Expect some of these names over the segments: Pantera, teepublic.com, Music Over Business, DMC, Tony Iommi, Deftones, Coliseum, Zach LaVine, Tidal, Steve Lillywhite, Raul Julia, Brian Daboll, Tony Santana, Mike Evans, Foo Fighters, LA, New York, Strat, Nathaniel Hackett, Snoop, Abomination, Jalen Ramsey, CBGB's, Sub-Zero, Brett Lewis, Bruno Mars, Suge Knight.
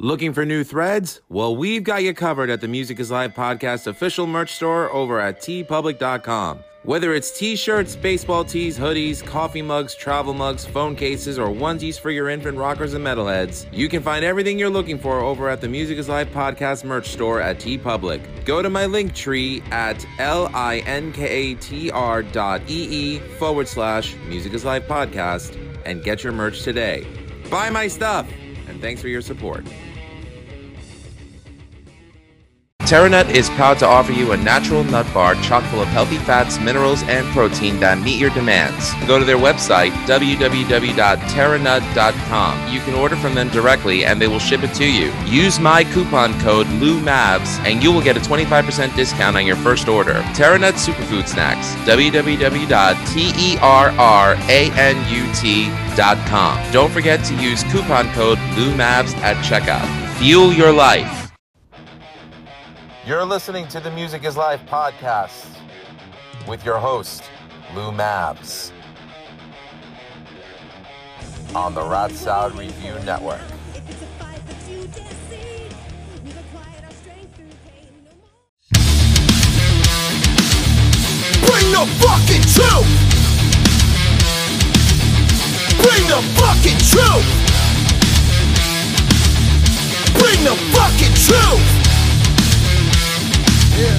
Looking for new threads? Well, we've got you covered at the Music is Live podcast official merch store over at teepublic.com. Whether it's t-shirts, baseball tees, hoodies, coffee mugs, travel mugs, phone cases, or onesies for your infant rockers and metalheads, you can find everything you're looking for over at the Music is Live podcast merch store at TeePublic. Go to my Linktree at linktr.ee/Music is Live podcast and get your merch today. Buy my stuff, and thanks for your support. Terranut is proud to offer you a natural nut bar chock full of healthy fats, minerals, and protein that meet your demands. Go to their website, www.terranut.com. You can order from them directly, and they will ship it to you. Use my coupon code LUMAVS, and you will get a 25% discount on your first order. Terranut Superfood Snacks, www.terranut.com. Don't forget to use coupon code LUMAVS at checkout. Fuel your life. You're listening to the Music is Live podcast with your host, LUMAVS, on the Rat Sound Review Network. Bring the fucking truth! Bring the fucking truth! Bring the fucking truth! Yeah.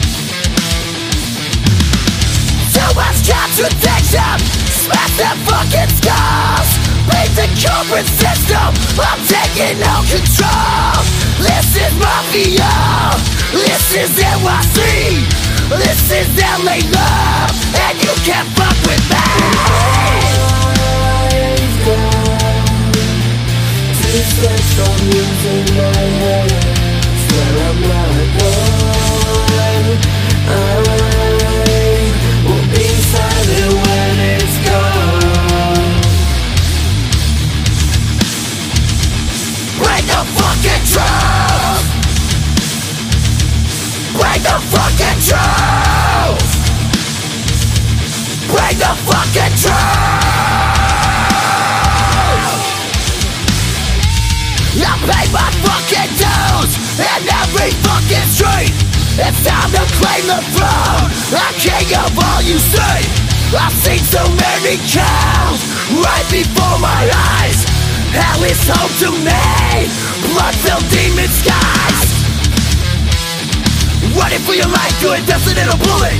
So much contradiction, smash their fucking skulls, beat the corporate system, I'm taking no control. This is mafia, this is NYC, this is LA love, and you can't fuck with me. I've got two steps from using my head, swear I'm not alone. I will be silent when it's gone. Break the fucking truth. Break the fucking truth. Break the fucking truth. I pay my fucking dues in every fucking street. It's time to claim the throne, I'm king of all you see. I've seen so many cows right before my eyes. Hell is home to me, blood-filled demon skies. Running for your life, you're invested in a bullet.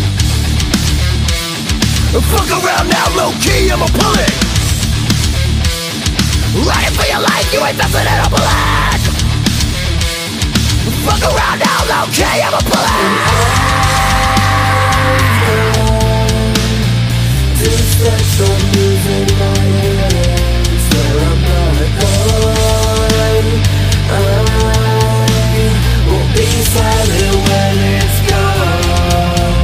Fuck around now, low-key, I'm a bullet. Running for your life, you're invested in a bullet. Fuck around now, low-key, I'm a bullet. I've got two steps from using my hands, swear I'm not gone. I will be silent when it's gone.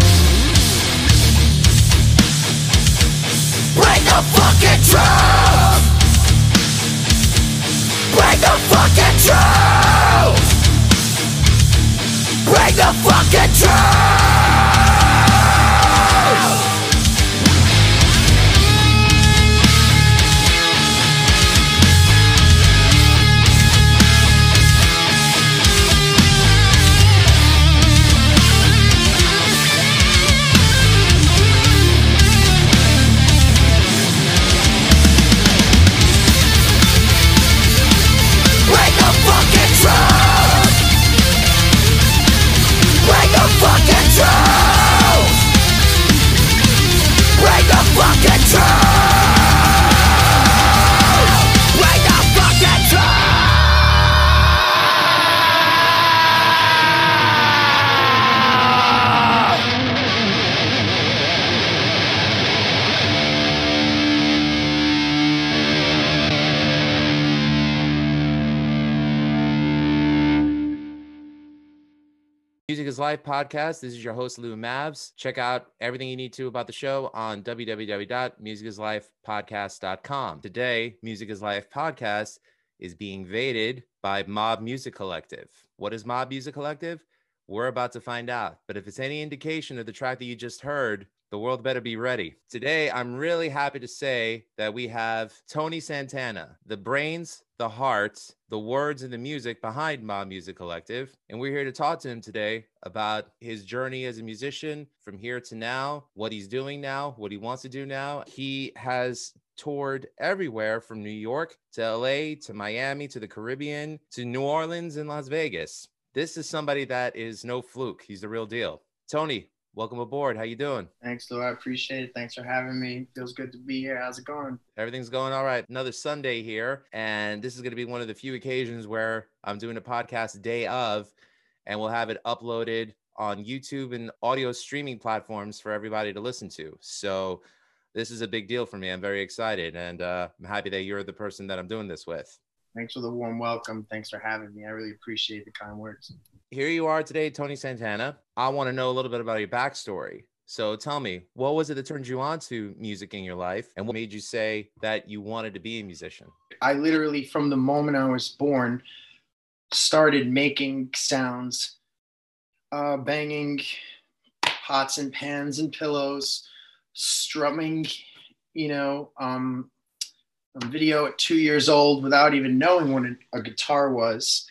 Break the fucking truth. Break the fucking truth. Break the fucking truth! Live podcast. This is your host LUMAVS. Check out everything you need to about the show on www.musicislivepodcast.com. Today, Music is Live podcast is being invaded by MOB Music Collective. What is MOB Music Collective? We're about to find out. But if it's any indication of the track that you just heard, The world better be ready. Today, I'm really happy to say that we have Tony Santana, the brains, the hearts, the words, and the music behind MOB Music Collective. And we're here to talk to him today about his journey as a musician from here to now, what he's doing now, what he wants to do now. He has toured everywhere from New York to LA to Miami to the Caribbean to New Orleans and Las Vegas. This is somebody that is no fluke. He's the real deal. Tony, welcome aboard. How you doing? Thanks, Lou. I appreciate it. Thanks for having me. Feels good to be here. How's it going? Everything's going all right. Another Sunday here, and this is going to be one of the few occasions where I'm doing a podcast day of, and we'll have it uploaded on YouTube and audio streaming platforms for everybody to listen to. So this is a big deal for me. I'm very excited, and I'm happy that you're the person that I'm doing this with. Thanks for the warm welcome. Thanks for having me. I really appreciate the kind words. Here you are today, Tony Santana. I want to know a little bit about your backstory. So tell me, what was it that turned you on to music in your life? And what made you say that you wanted to be a musician? I literally, from the moment I was born, started making sounds, banging pots and pans and pillows, strumming, you know, a video at 2 years old without even knowing what a guitar was.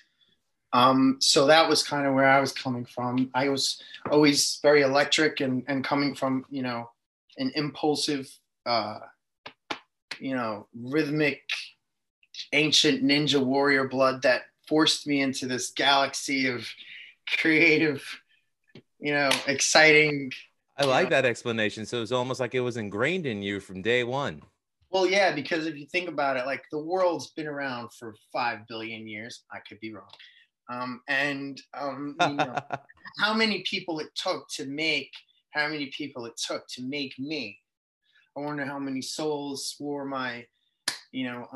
So that was kind of where I was coming from. I was always very electric and coming from, you know, an impulsive, you know, rhythmic, ancient ninja warrior blood that forced me into this galaxy of creative, you know, exciting. I like that explanation. So it was almost like it was ingrained in you from day one. Well, yeah, because if you think about it, like the world's been around for 5 billion years. I could be wrong. You know, how many people it took to make me. I wonder how many souls wore my, you know,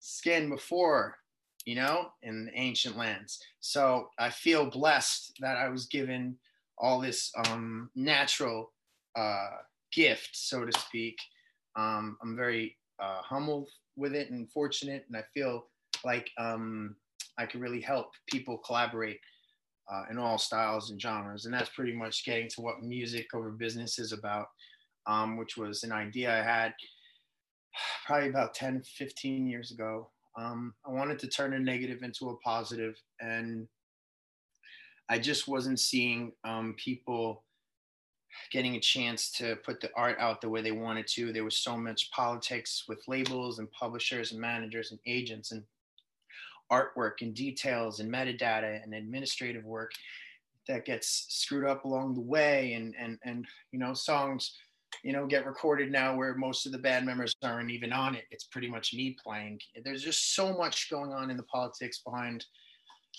skin before, you know, in ancient lands. So I feel blessed that I was given all this natural gift, so to speak. I'm very humbled with it and fortunate, and I feel like I can really help people collaborate in all styles and genres, and that's pretty much getting to what music over business is about, which was an idea I had probably about 10-15 years ago. I wanted to turn a negative into a positive, and I just wasn't seeing people getting a chance to put the art out the way they wanted to. There was so much politics with labels and publishers and managers and agents and artwork and details and metadata and administrative work that gets screwed up along the way. And you know, songs, you know, get recorded now where most of the band members aren't even on it. It's pretty much me playing. There's just so much going on in the politics behind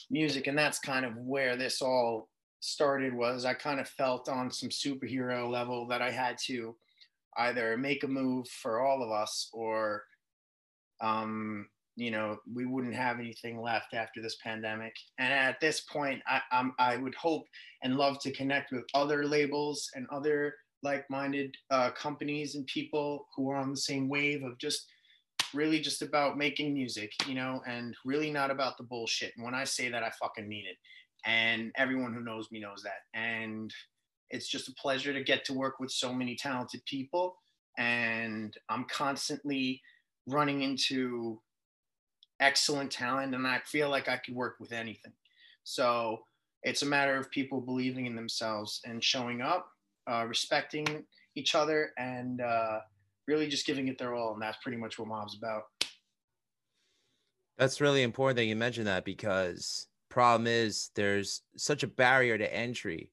music. And that's kind of where this all started. Was I kind of felt on some superhero level that I had to either make a move for all of us, or you know, we wouldn't have anything left after this pandemic. And at this point, I would hope and love to connect with other labels and other like-minded companies and people who are on the same wave of just really just about making music, you know, and really not about the bullshit. And when I say that, I fucking mean it. And everyone who knows me knows that. And it's just a pleasure to get to work with so many talented people. And I'm constantly running into excellent talent, and I feel like I could work with anything. So it's a matter of people believing in themselves and showing up, respecting each other, and really just giving it their all. And that's pretty much what MOB's about. That's really important that you mentioned that, because problem is there's such a barrier to entry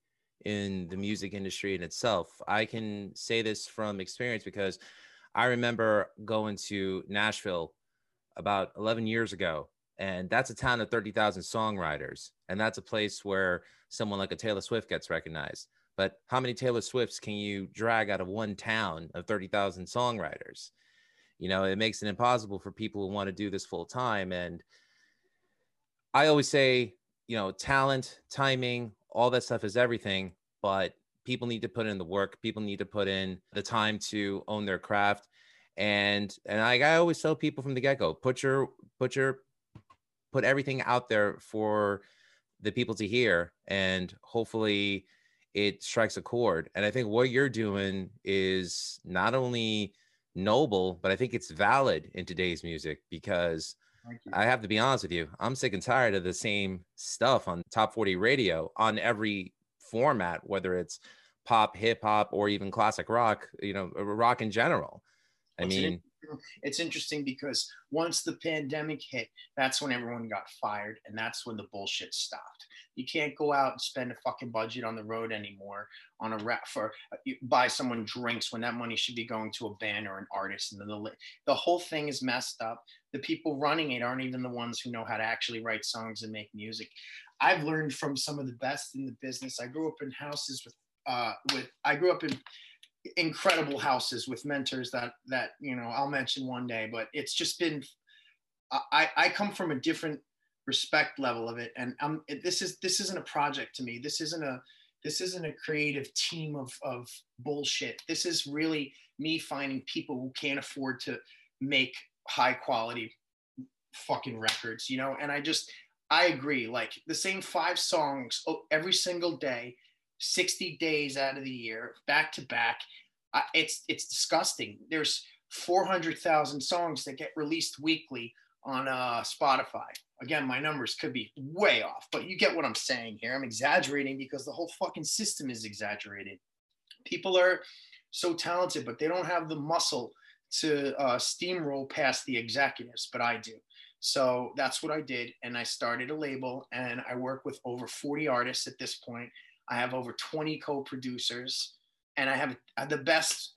in the music industry in itself. I can say this from experience, because I remember going to Nashville about 11 years ago, and that's a town of 30,000 songwriters, and that's a place where someone like a Taylor Swift gets recognized. But how many Taylor Swifts can you drag out of one town of 30,000 songwriters? You know, it makes it impossible for people who want to do this full time. And I always say, you know, talent, timing, all that stuff is everything, but people need to put in the work. People need to put in the time to own their craft. And I always tell people from the get-go, put everything out there for the people to hear. And hopefully it strikes a chord. And I think what you're doing is not only noble, but I think it's valid in today's music, because I have to be honest with you, I'm sick and tired of the same stuff on Top 40 radio on every format, whether it's pop, hip hop, or even classic rock, you know, rock in general. I mean, it's interesting because once the pandemic hit, that's when everyone got fired, and that's when the bullshit stopped. You can't go out and spend a fucking budget on the road anymore on a rap for buy someone drinks when that money should be going to a band or an artist. And then the whole thing is messed up. The people running it aren't even the ones who know how to actually write songs and make music. I've learned from some of the best in the business. I grew up in houses with I grew up in incredible houses with mentors that you know, I'll mention one day, but it's just been, I come from a different respect level of it, and this isn't a project to me. This isn't a creative team of bullshit. This is really me finding people who can't afford to make high quality fucking records, you know. And I agree, like the same 5 songs every single day, 60 days out of the year, back to back. It's disgusting. There's 400,000 songs that get released weekly on Spotify. Again, my numbers could be way off, but you get what I'm saying here. I'm exaggerating because the whole fucking system is exaggerated. People are so talented, but they don't have the muscle to steamroll past the executives, but I do. So that's what I did. And I started a label, and I work with over 40 artists at this point. I have over 20 co-producers, and I have the best.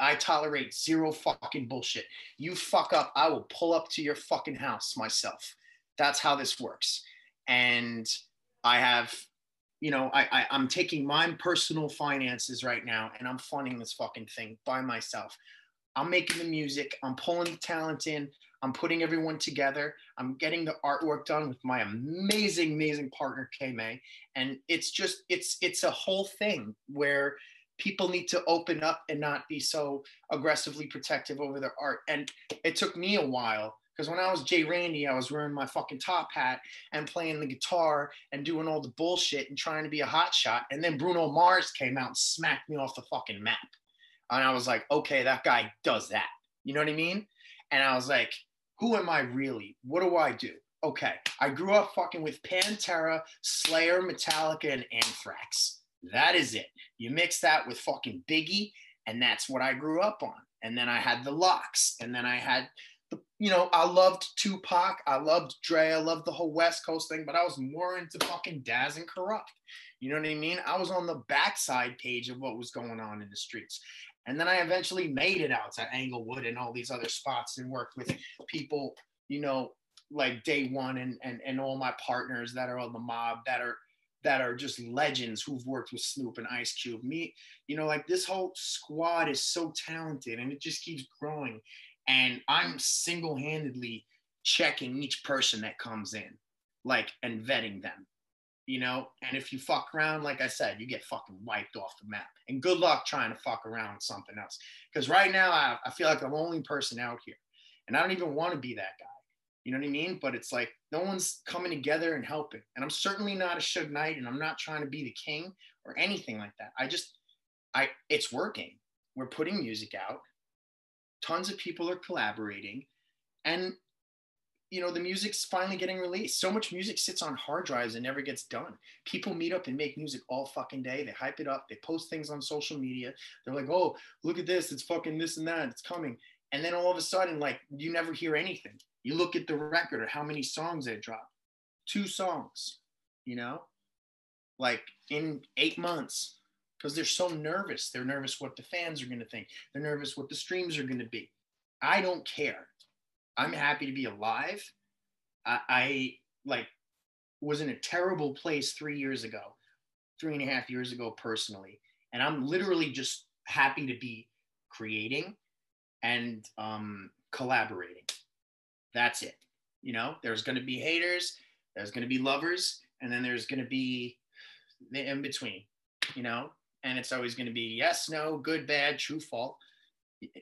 I tolerate zero fucking bullshit. You fuck up, I will pull up to your fucking house myself. That's how this works. And I have, you know, I'm taking my personal finances right now, and I'm funding this fucking thing by myself. I'm making the music. I'm pulling the talent in. I'm putting everyone together. I'm getting the artwork done with my amazing, amazing partner, Kay May. And it's just, it's a whole thing where people need to open up and not be so aggressively protective over their art. And it took me a while, because when I was Jay Randy, I was wearing my fucking top hat and playing the guitar and doing all the bullshit and trying to be a hotshot. And then Bruno Mars came out and smacked me off the fucking map. And I was like, okay, that guy does that. You know what I mean? And I was like, who am I really? What do I do? Okay, I grew up fucking with Pantera, Slayer, Metallica, and Anthrax. That is it. You mix that with fucking Biggie, and that's what I grew up on. And then I had the LUMAVS, and then I had, you know, I loved Tupac, I loved Dre, I loved the whole West Coast thing, but I was more into fucking Daz and Corrupt. You know what I mean? I was on the backside page of what was going on in the streets. And then I eventually made it out to Englewood and all these other spots and worked with people, you know, like Day One and all my partners that are on the mob that are just legends who've worked with Snoop and Ice Cube. Me, you know, like this whole squad is so talented, and it just keeps growing. And I'm single-handedly checking each person that comes in, like, and vetting them. You know, and if you fuck around, like I said, you get fucking wiped off the map. And good luck trying to fuck around with something else. Because right now, I feel like I'm the only person out here. And I don't even want to be that guy. You know what I mean? But it's like, no one's coming together and helping. And I'm certainly not a Suge Knight, and I'm not trying to be the king or anything like that. It's working. We're putting music out. Tons of people are collaborating. And you know, the music's finally getting released. So much music sits on hard drives and never gets done. People meet up and make music all fucking day. They hype it up. They post things on social media. They're like, oh, look at this. It's fucking this and that. It's coming. And then all of a sudden, like, you never hear anything. You look at the record or how many songs they dropped. 2 songs, you know, like in 8 months. Because they're so nervous. They're nervous what the fans are going to think. They're nervous what the streams are going to be. I don't care. I'm happy to be alive. I like was in a terrible place 3.5 years ago personally. And I'm literally just happy to be creating and collaborating. That's it. You know, there's going to be haters, there's going to be lovers, and then there's going to be the in between, you know, and it's always going to be yes, no, good, bad, true, false.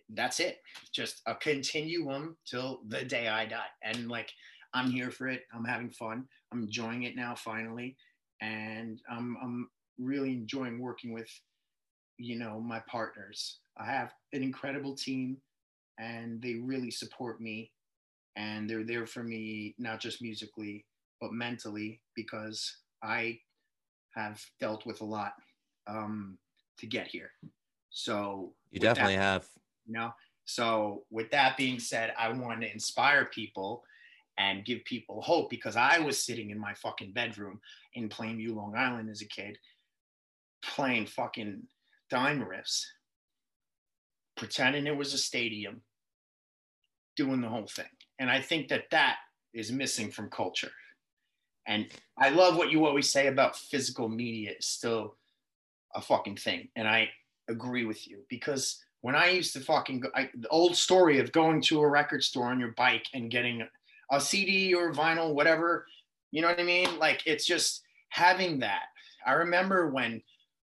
That's it. Just a continuum till the day I die. And like, I'm here for it. I'm having fun. I'm enjoying it now, finally. And I'm really enjoying working with, you know, my partners. I have an incredible team and they really support me and they're there for me, not just musically, but mentally, because I have dealt with a lot to get here. So you definitely have. You know? So with that being said, I want to inspire people and give people hope, because I was sitting in my fucking bedroom in Plainview, Long Island as a kid, playing fucking dime riffs, pretending it was a stadium, doing the whole thing. And I think that that is missing from culture. And I love what you always say about physical media is still a fucking thing. And I agree with you, because when I used to fucking go, the old story of going to a record store on your bike and getting a CD or vinyl, whatever, you know what I mean? Like, it's just having that. I remember when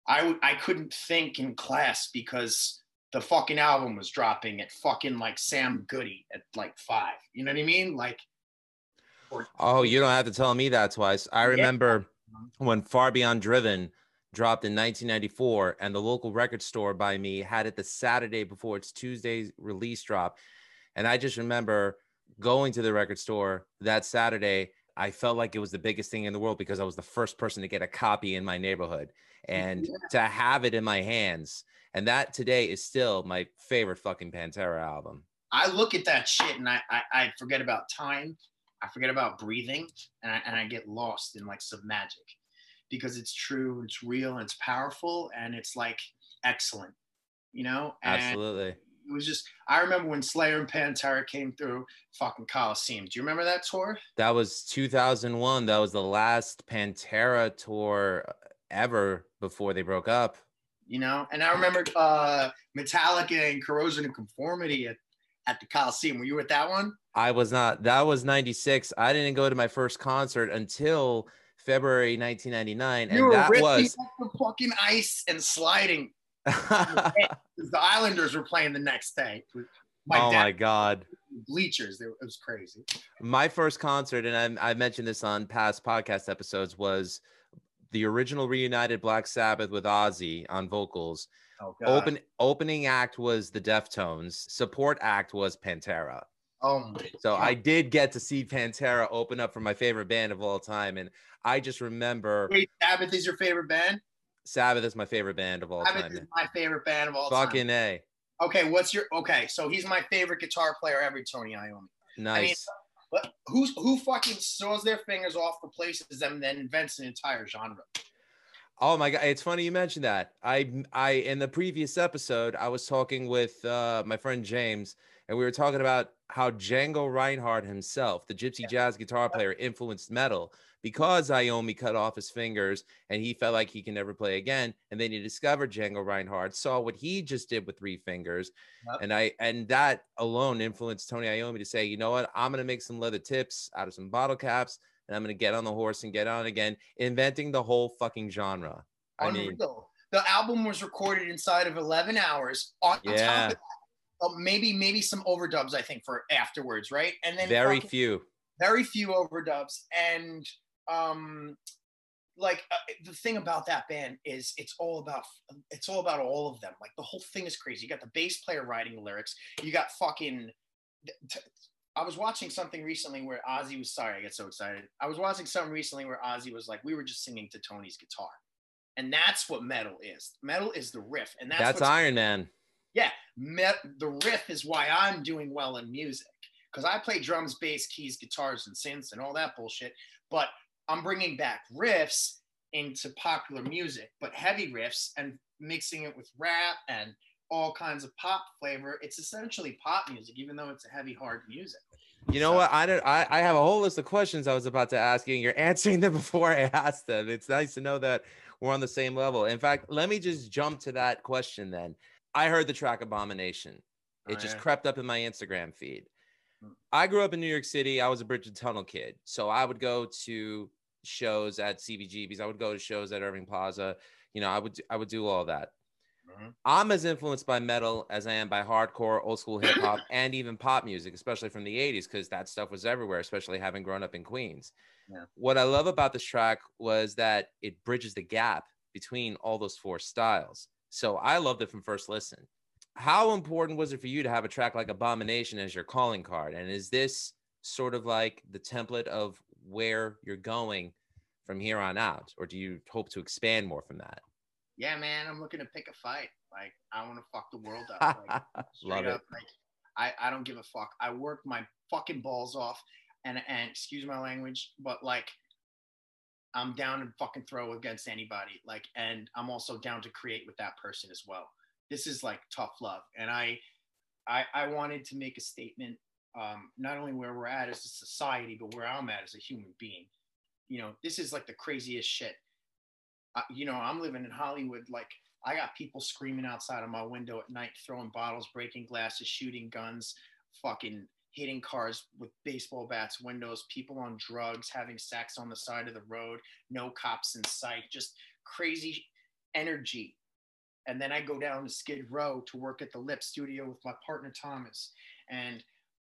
I couldn't think in class because the fucking album was dropping at fucking like Sam Goody at like 5, you know what I mean? Like, oh, you don't have to tell me that twice. I remember when Far Beyond Driven dropped in 1994 and the local record store by me had it the Saturday before its Tuesday's release drop. And I just remember going to the record store that Saturday. I felt like it was the biggest thing in the world because I was the first person to get a copy in my neighborhood and to have it in my hands. And that today is still my favorite fucking Pantera album. I look at that shit and I forget about time. I forget about breathing, and I get lost in like some magic, because it's true, it's real, it's powerful, and it's like excellent, you know? And absolutely. It was just, I remember when Slayer and Pantera came through fucking Coliseum. Do you remember that tour? That was 2001. That was the last Pantera tour ever before they broke up. You know, and I remember Metallica and Corrosion of Conformity at the Coliseum. Were you at that one? I was not. That was 96. I didn't go to my first concert until February 1999. You and were that was the fucking ice and sliding. The Islanders were playing the next day. My God. Bleachers. It was crazy. My first concert, and I mentioned this on past podcast episodes, was the original reunited Black Sabbath with Ozzy on vocals. Oh, opening act was the Deftones. Support act was Pantera. Oh my God. So I did get to see Pantera open up for my favorite band of all time. And I just remember. Wait, Sabbath is your favorite band? Sabbath is my favorite band of all time. Sabbath is my favorite band of all time. Fucking A. Okay, what's your. Okay, so he's my favorite guitar player ever, Tony Iommi. Nice. I mean, but who fucking saws their fingers off, replaces them, and then invents an entire genre? Oh my God, it's funny you mentioned that. I in the previous episode, I was talking with my friend James, and we were talking about how Django Reinhardt himself, the gypsy jazz guitar player, influenced metal because Iommi cut off his fingers and he felt like he can never play again. And then he discovered Django Reinhardt, saw what he just did with 3 fingers. Yep. And that alone influenced Tony Iommi to say, you know what, I'm going to make some leather tips out of some bottle caps and I'm going to get on the horse and get on again, inventing the whole fucking genre. Unreal. I mean, the album was recorded inside of 11 hours on top of that. Maybe some overdubs, I think, for afterwards, right? And then very few overdubs. And the thing about that band is it's all about all of them. Like, the whole thing is crazy. You got the bass player writing the lyrics. You got fucking. I was watching something recently where Ozzy was. Sorry, I get so excited. I was watching something recently where Ozzy was like, "We were just singing to Tony's guitar," and that's what metal is. Metal is the riff, and that's Iron Man. Yeah, the riff is why I'm doing well in music, because I play drums, bass, keys, guitars, and synths and all that bullshit, but I'm bringing back riffs into popular music, but heavy riffs, and mixing it with rap and all kinds of pop flavor. It's essentially pop music, even though it's a heavy, hard music. You know what? I have a whole list of questions I was about to ask you, and you're answering them before I asked them. It's nice to know that we're on the same level. In fact, let me just jump to that question then. I heard the track Abomination. It just crept up in my Instagram feed. I grew up in New York City. I was a bridge and tunnel kid. So I would go to shows at CBGB's. I would go to shows at Irving Plaza. You know, I would do all that. I'm as influenced by metal as I am by hardcore, old school hip hop, and even pop music, especially from the 80s, because that stuff was everywhere, especially having grown up in Queens. Yeah. What I love about this track was that it bridges the gap between all those four styles. So I loved it from first listen. How important was it for you to have a track like Abomination as your calling card? And is this sort of like the template of where you're going from here on out? Or do you hope to expand more from that? Yeah, man, I'm looking to pick a fight. Like, I want to fuck the world up. Like, straight up. Like, I don't give a fuck. I worked my fucking balls off, and excuse my language, but like, I'm down to fucking throw against anybody. Like, and I'm also down to create with that person as well. This is like tough love. And I wanted to make a statement, not only where we're at as a society, but where I'm at as a human being. You know, this is like the craziest shit. You know, I'm living in Hollywood. Like, I got people screaming outside of my window at night, throwing bottles, breaking glasses, shooting guns, fucking hitting cars with baseball bats, windows, people on drugs, having sex on the side of the road, no cops in sight, just crazy energy. And then I go down to Skid Row to work at the Lip Studio with my partner, Thomas, and,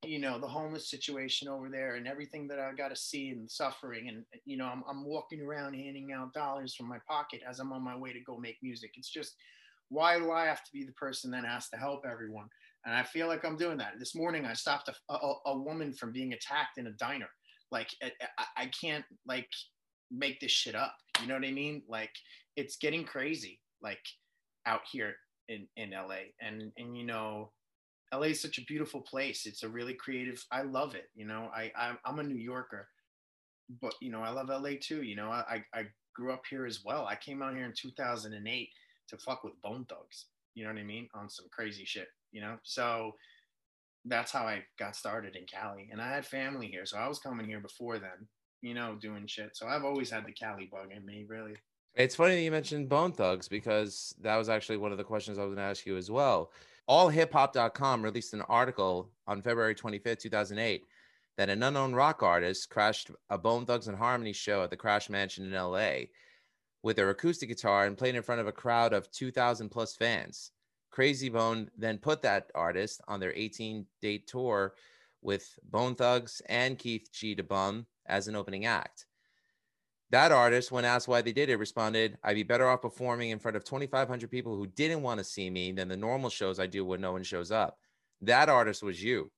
you know, the homeless situation over there and everything that I got to see and suffering. And, you know, I'm walking around handing out dollars from my pocket as I'm on my way to go make music. It's just, why do I have to be the person that has to help everyone? And I feel like I'm doing that. This morning, I stopped a woman from being attacked in a diner. Like, I can't, like, make this shit up. You know what I mean? Like, it's getting crazy, like, out here in LA. And, you know, LA is such a beautiful place. It's a really creative, I love it. You know, I'm a New Yorker, but, you know, I love LA too. You know, I grew up here as well. I came out here in 2008 to fuck with Bone Thugs. You know what I mean? On some crazy shit, you know? So that's how I got started in Cali, and I had family here. So I was coming here before then, you know, doing shit. So I've always had the Cali bug in me, really. It's funny that you mentioned Bone Thugs, because that was actually one of the questions I was going to ask you as well. AllHipHop.com released an article on February 25th, 2008, that an unknown rock artist crashed a Bone Thugs and Harmony show at the Crash Mansion in LA with their acoustic guitar and played in front of a crowd of 2,000 plus fans. Crazy Bone then put that artist on their 18-date tour with Bone Thugs and Keith G. Da Bum as an opening act. That artist, when asked why they did it, responded, "I'd be better off performing in front of 2,500 people who didn't want to see me than the normal shows I do when no one shows up." That artist was you.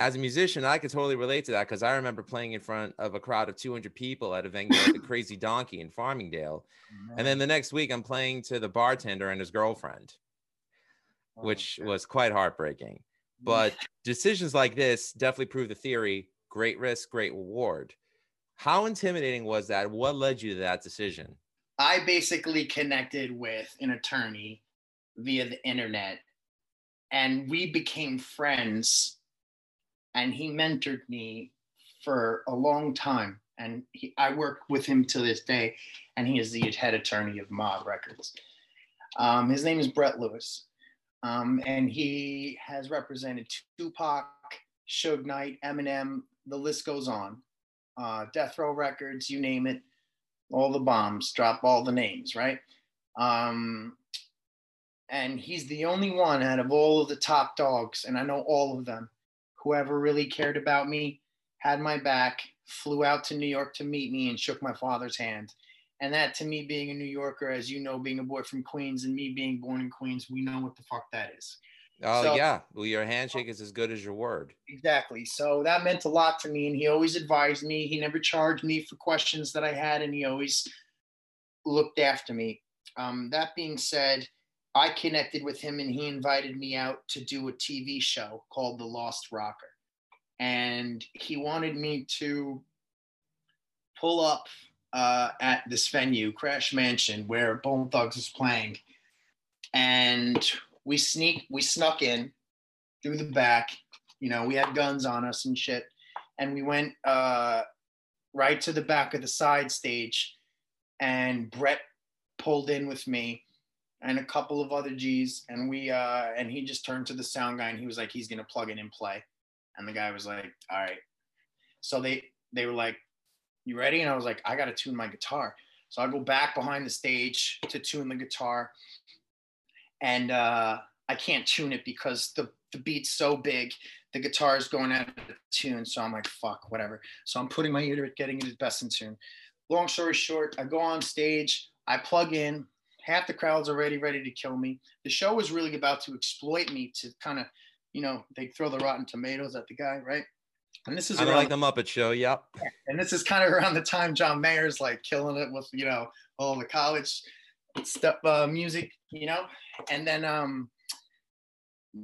As a musician, I could totally relate to that, because I remember playing in front of a crowd of 200 people at a venue like the Crazy Donkey in Farmingdale. And then the next week, I'm playing to the bartender and his girlfriend, which was quite heartbreaking. But decisions like this definitely prove the theory, great risk, great reward. How intimidating was that? What led you to that decision? I basically connected with an attorney via the internet, and we became friends, and he mentored me for a long time. And I work with him to this day, and he is the head attorney of MOB Records. His name is Brett Lewis, and he has represented Tupac, Suge Knight, Eminem, the list goes on. Death Row Records, you name it, all the bombs, drop all the names, right? And he's the only one out of all of the top dogs, and I know all of them, whoever really cared about me, had my back, flew out to New York to meet me, and shook my father's hand. And that, to me, being a New Yorker, as you know, being a boy from Queens, and me being born in Queens, we know what the fuck that is. Oh, so, yeah. Well, your handshake is as good as your word. Exactly. So that meant a lot to me. And he always advised me. He never charged me for questions that I had. And he always looked after me. That being said, I connected with him, and he invited me out to do a TV show called The Lost Rocker. And he wanted me to pull up at this venue, Crash Mansion, where Bone Thugs is playing. And we snuck in through the back, you know, we had guns on us and shit. And we went right to the back of the side stage, and Brett pulled in with me and a couple of other G's. And and he just turned to the sound guy, and he was like, he's gonna plug in and play. And the guy was like, all right. So they were like, you ready? And I was like, I gotta tune my guitar. So I go back behind the stage to tune the guitar. And I can't tune it because the beat's so big, the guitar is going out of tune. So I'm like, fuck, whatever. So I'm putting my ear to it, getting it as best in tune. Long story short, I go on stage, I plug in, half the crowd's already ready to kill me. The show was really about to exploit me to kind of, you know, they throw the rotten tomatoes at the guy, right? And this is around, like the Muppet Show, yep. And this is kind of around the time John Mayer's like killing it with, you know, all the college stuff, music, you know? And then,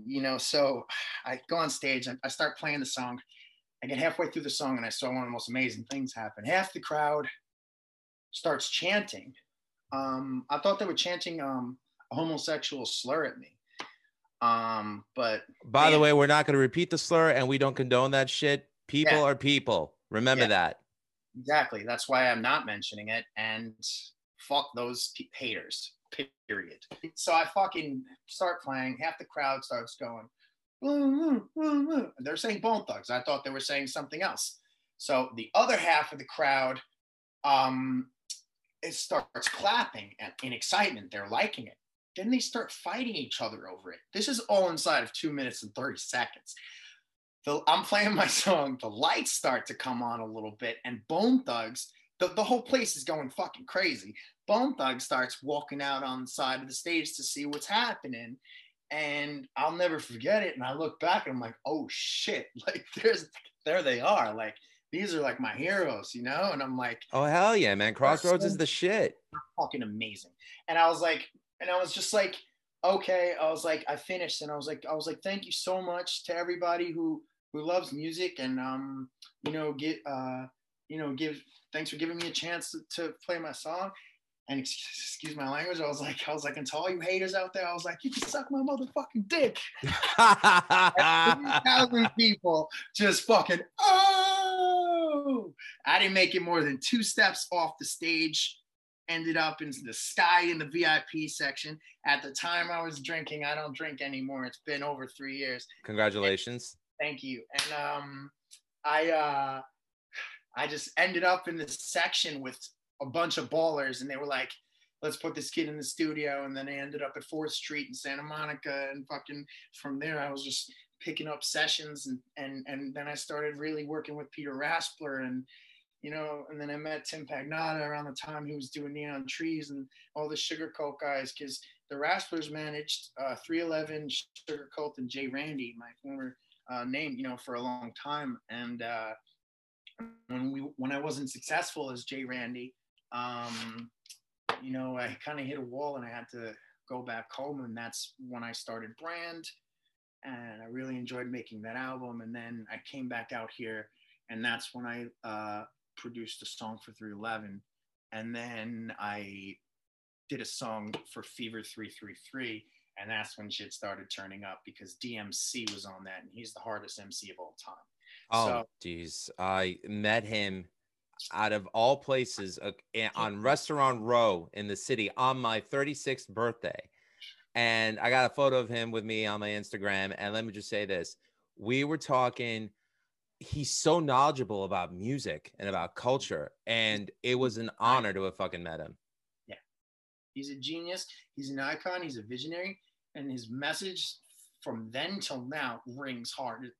you know, so I go on stage and I start playing the song. I get halfway through the song and I saw one of the most amazing things happen. Half the crowd starts chanting. I thought they were chanting a homosexual slur at me. But by the way, we're not going to repeat the slur and we don't condone that shit. People are people. Remember that. Exactly. That's why I'm not mentioning it. And fuck those haters, period. So I fucking start playing. Half the crowd starts going, woo, woo, woo. They're saying Bone Thugs. I thought they were saying something else. So the other half of the crowd, it starts clapping in excitement. They're liking it. Then they start fighting each other over it. This is all inside of 2 minutes and 30 seconds. I'm playing my song. The lights start to come on a little bit, and Bone Thugs, the whole place is going fucking crazy. Bone Thugs starts walking out on the side of the stage to see what's happening. And I'll never forget it. And I look back and I'm like, oh shit. Like there they are. Like, these are like my heroes, you know? And I'm like, oh, hell yeah, man. Crossroads is the shit. Fucking amazing. And I was like, and I was just like, okay. I was like, I finished. And I was like, thank you so much to everybody who loves music and, you know, thanks for giving me a chance to play my song. And excuse my language, I was like, and to all you haters out there, I was like, you can suck my motherfucking dick. 3,000 people just fucking, oh! I didn't make it more than 2 steps off the stage, ended up in the sky in the VIP section. At the time I was drinking, I don't drink anymore. It's been over 3 years. Congratulations. And, thank you. And I just ended up in this section with a bunch of ballers, and they were like, let's put this kid in the studio. And then I ended up at 4th Street in Santa Monica, and fucking from there I was just picking up sessions, and then I started really working with Peter Raspler, and you know, and then I met Tim Pagnotta around the time he was doing Neon Trees and all the Sugar Cult guys, because the Rasplers managed 311, Sugar Cult, and Jay Randy, my former name, you know, for a long time. And when I wasn't successful as Jay Randy, you know, I kind of hit a wall and I had to go back home, and that's when I started Brand, and I really enjoyed making that album. And then I came back out here, and that's when I produced a song for 311, and then I did a song for Fever 333, and that's when shit started turning up, because DMC was on that, and he's the hardest MC of all time. Oh, geez. I met him out of all places on Restaurant Row in the city on my 36th birthday. And I got a photo of him with me on my Instagram. And let me just say this. We were talking. He's so knowledgeable about music and about culture. And it was an honor to have fucking met him. Yeah. He's a genius. He's an icon. He's a visionary. And his message from then till now rings harder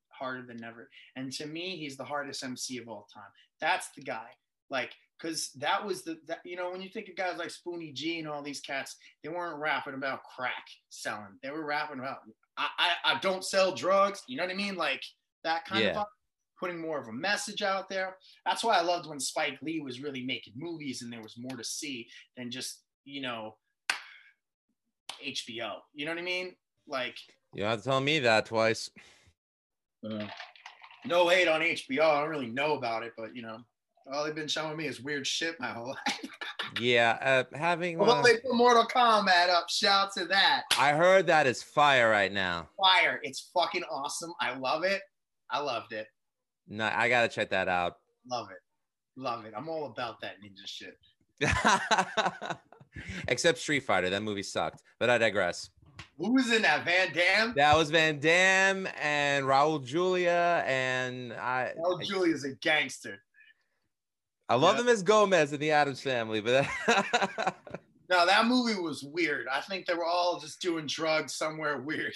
than ever. And to me, he's the hardest MC of all time. That's the guy. Like, because that was you know, when you think of guys like Spoonie G and all these cats, they weren't rapping about crack selling. They were rapping about, I don't sell drugs. You know what I mean? Like that kind of putting more of a message out there. That's why I loved when Spike Lee was really making movies and there was more to see than just, you know, HBO. You know what I mean? Like, you have to tell me that twice. No hate on HBO. I don't really know about it, but you know, all they've been showing me is weird shit my whole life. Yeah, having. Well, they put Mortal Kombat up. Shout to that. I heard that is fire right now. Fire! It's fucking awesome. I love it. I loved it. No, I gotta check that out. Love it, love it. I'm all about that ninja shit. Except Street Fighter. That movie sucked, but I digress. Who was in that? Van Damme? That was Van Damme and Raul Julia, and Raul Julia's a gangster. I love him as Gomez in the Addams Family, but no, that movie was weird. I think they were all just doing drugs somewhere weird.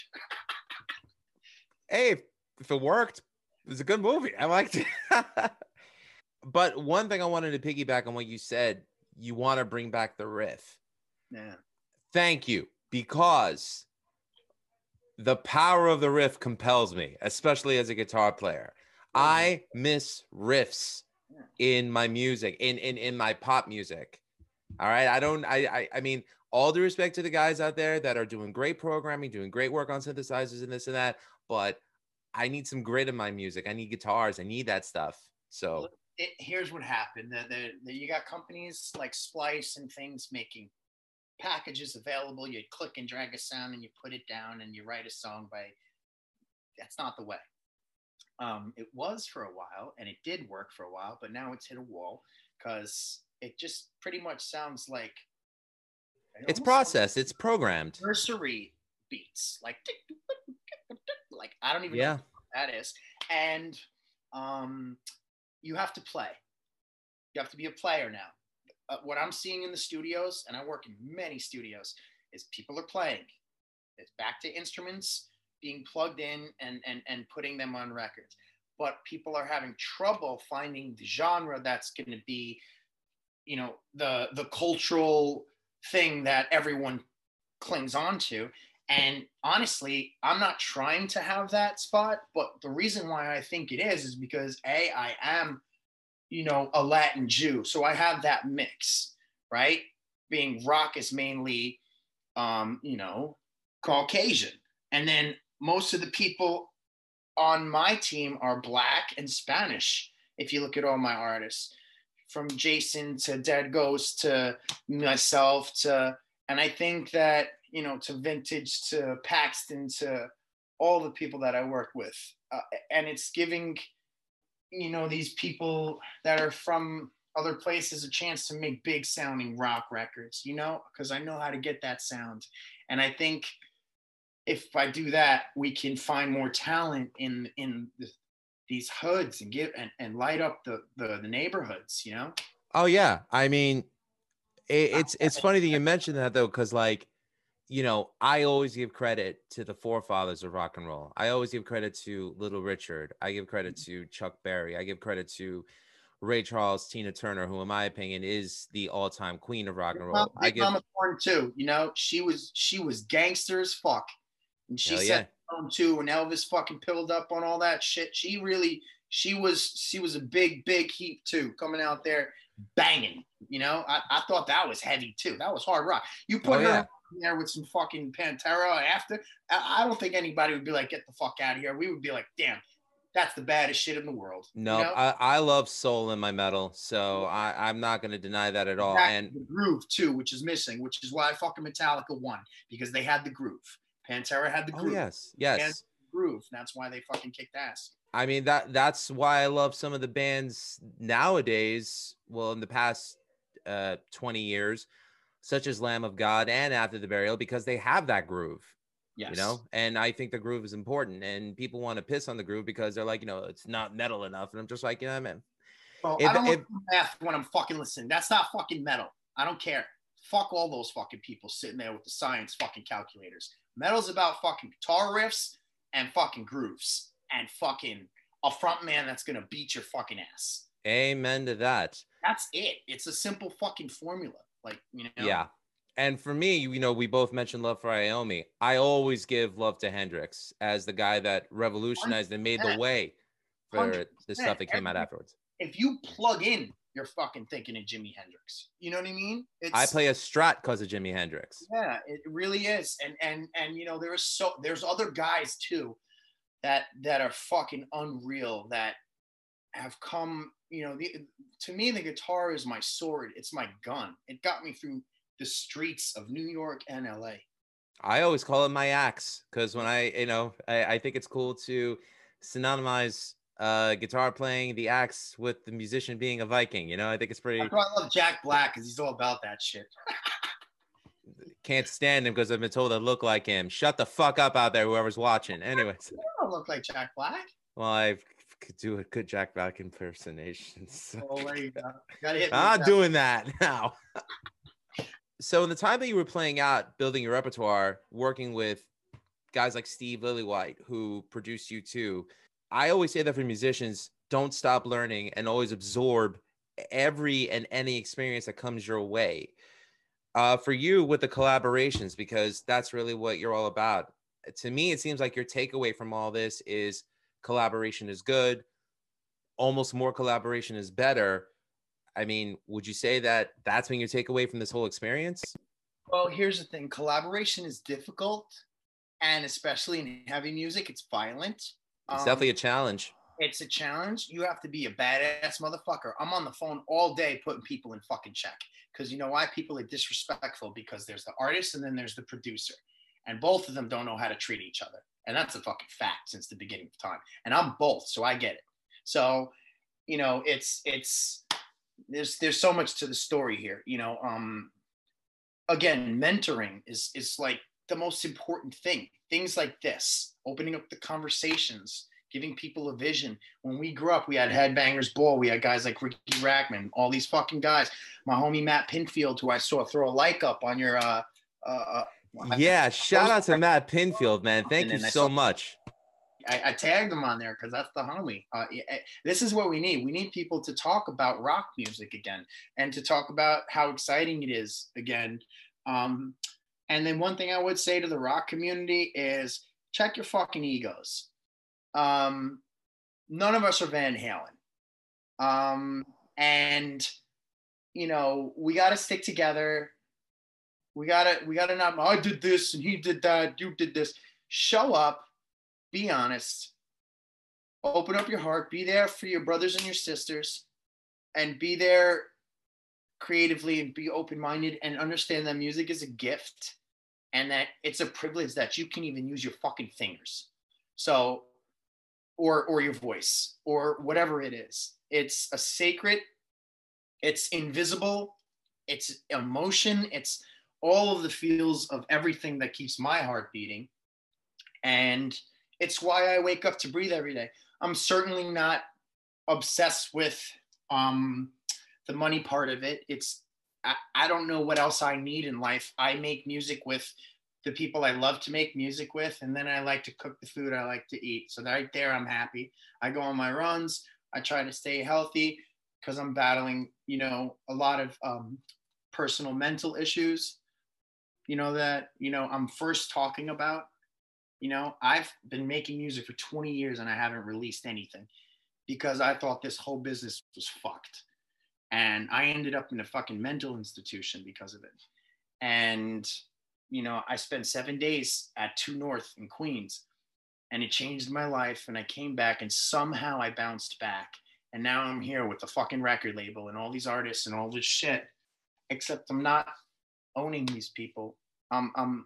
Hey, if it worked, it was a good movie. I liked it. But one thing I wanted to piggyback on what you said, you want to bring back the riff. Yeah. Thank you, because the power of the riff compels me, especially as a guitar player. I miss riffs in my music, in my pop music. All right. I mean, all due respect to the guys out there that are doing great programming, doing great work on synthesizers and this and that, but I need some grit in my music. I need guitars. I need that stuff. So here's what happened. You got companies like Splice and things making packages available. You click and drag a sound and you put it down and you write a song by. That's not the way. It was for a while, and it did work for a while, but now it's hit a wall because it just pretty much sounds like it's processed, it's programmed. Nursery beats, like I don't even know what that is. And you have to play. You have to be a player now. What I'm seeing in the studios, and I work in many studios, is people are playing. It's back to instruments being plugged in and putting them on records. But people are having trouble finding the genre that's going to be, you know, the cultural thing that everyone clings on to. And honestly, I'm not trying to have that spot, but the reason why I think it is because A, I am, you know, a Latin Jew. So I have that mix, right? Being rock is mainly, you know, Caucasian. And then most of the people on my team are Black and Spanish. If you look at all my artists, from Jason to Dead Ghost to myself to, and I think that, you know, to Vintage, to Paxton, to all the people that I worked with. And it's giving, you know, these people that are from other places a chance to make big sounding rock records, you know, because I know how to get that sound. And I think if I do that, we can find more talent in these hoods and give and light up the neighborhoods, you know? Oh yeah. I mean, it's funny that you mentioned that though, because like, you know, I always give credit to the forefathers of rock and roll. I always give credit to Little Richard. I give credit to Chuck Berry. I give credit to Ray Charles, Tina Turner, who in my opinion is the all-time queen of rock and roll. I give Mama Thorne too. You know, she was gangster as fuck. And she said too, when Elvis fucking pilled up on all that shit, she was a big heap too, coming out there banging. You know, I thought that was heavy too. That was hard rock. You put her in there with some fucking Pantera after, I don't think anybody would be like, get the fuck out of here. We would be like, damn, that's the baddest shit in the world. No, you know? I love soul in my metal, so I'm not going to deny that at all. Exactly. And the groove too, which is missing, which is why fucking Metallica won, because they had the groove. Pantera had the groove. Oh, yes. Had the groove. That's why they fucking kicked ass. I mean, that's why I love some of the bands nowadays, well, in the past 20 years, such as Lamb of God and After the Burial, because they have that groove. Yes. You know, and I think the groove is important, and people want to piss on the groove because they're like, you know, it's not metal enough. And I'm just like, you know what I mean? Well, I don't laugh when I'm fucking listening. That's not fucking metal. I don't care. Fuck all those fucking people sitting there with the science fucking calculators. Metal's about fucking guitar riffs and fucking grooves and fucking a front man that's going to beat your fucking ass. Amen to that. That's it. It's a simple fucking formula. Like, you know? Yeah. And for me, you know, we both mentioned love for Iommi. I always give love to Hendrix as the guy that revolutionized and made the way for the stuff that came out afterwards. If you plug in, you're fucking thinking of Jimi Hendrix. You know what I mean? I play a Strat because of Jimi Hendrix. Yeah, it really is. And you know, there's other guys too that are fucking unreal that have come. You know, to me, the guitar is my sword. It's my gun. It got me through the streets of New York and LA. I always call it my axe, because when I think it's cool to synonymize guitar playing, the axe, with the musician being a Viking. You know, I think it's pretty. I love Jack Black because he's all about that shit. Can't stand him because I've been told I look like him. Shut the fuck up out there, whoever's watching. Anyways, you don't look like Jack Black. Well, I could do a good Jack Black impersonation. So. Oh, there you go. I'm not doing that now. So in the time that you were playing out, building your repertoire, working with guys like Steve Lillywhite, who produced U2, I always say that for musicians, don't stop learning and always absorb every and any experience that comes your way. For you with the collaborations, because that's really what you're all about. To me, it seems like your takeaway from all this is collaboration is good. Almost more collaboration is better. I mean, would you say that that's been your takeaway from this whole experience? Well, here's the thing. Collaboration is difficult. And especially in heavy music, it's violent. It's definitely a challenge. It's a challenge. You have to be a badass motherfucker. I'm on the phone all day putting people in fucking check. Because you know why? People are disrespectful because there's the artist and then there's the producer. And both of them don't know how to treat each other. And that's a fucking fact since the beginning of time. And I'm both, so I get it. So, you know, there's so much to the story here. You know, again, mentoring is like the most important thing. Things like this, opening up the conversations, giving people a vision. When we grew up, we had Headbangers Ball. We had guys like Ricky Rackman, all these fucking guys. My homie Matt Pinfield, who I saw throw a like up on your yeah, shout out to Matt Pinfield, man. Thank you so much. I tagged him on there because that's the homie. This is what we need. We need people to talk about rock music again and to talk about how exciting it is again. And then one thing I would say to the rock community is check your fucking egos. None of us are Van Halen. And, you know, we got to stick together. We gotta not, I did this and he did that, you did this. Show up, be honest, open up your heart, be there for your brothers and your sisters, and be there creatively and be open-minded and understand that music is a gift and that it's a privilege that you can even use your fucking fingers. So, or your voice or whatever it is. It's a sacred, it's invisible, it's emotion, it's all of the feels of everything that keeps my heart beating. And it's why I wake up to breathe every day. I'm certainly not obsessed with the money part of it. I don't know what else I need in life. I make music with the people I love to make music with. And then I like to cook the food I like to eat. So right there, I'm happy. I go on my runs. I try to stay healthy because I'm battling, you know, a lot of personal mental issues. You know, that, you know, I'm first talking about, you know, I've been making music for 20 years and I haven't released anything because I thought this whole business was fucked. And I ended up in a fucking mental institution because of it. And, you know, I spent 7 days at 2 North in Queens and it changed my life. And I came back and somehow I bounced back. And now I'm here with the fucking record label and all these artists and all this shit, except I'm not owning these people. I'm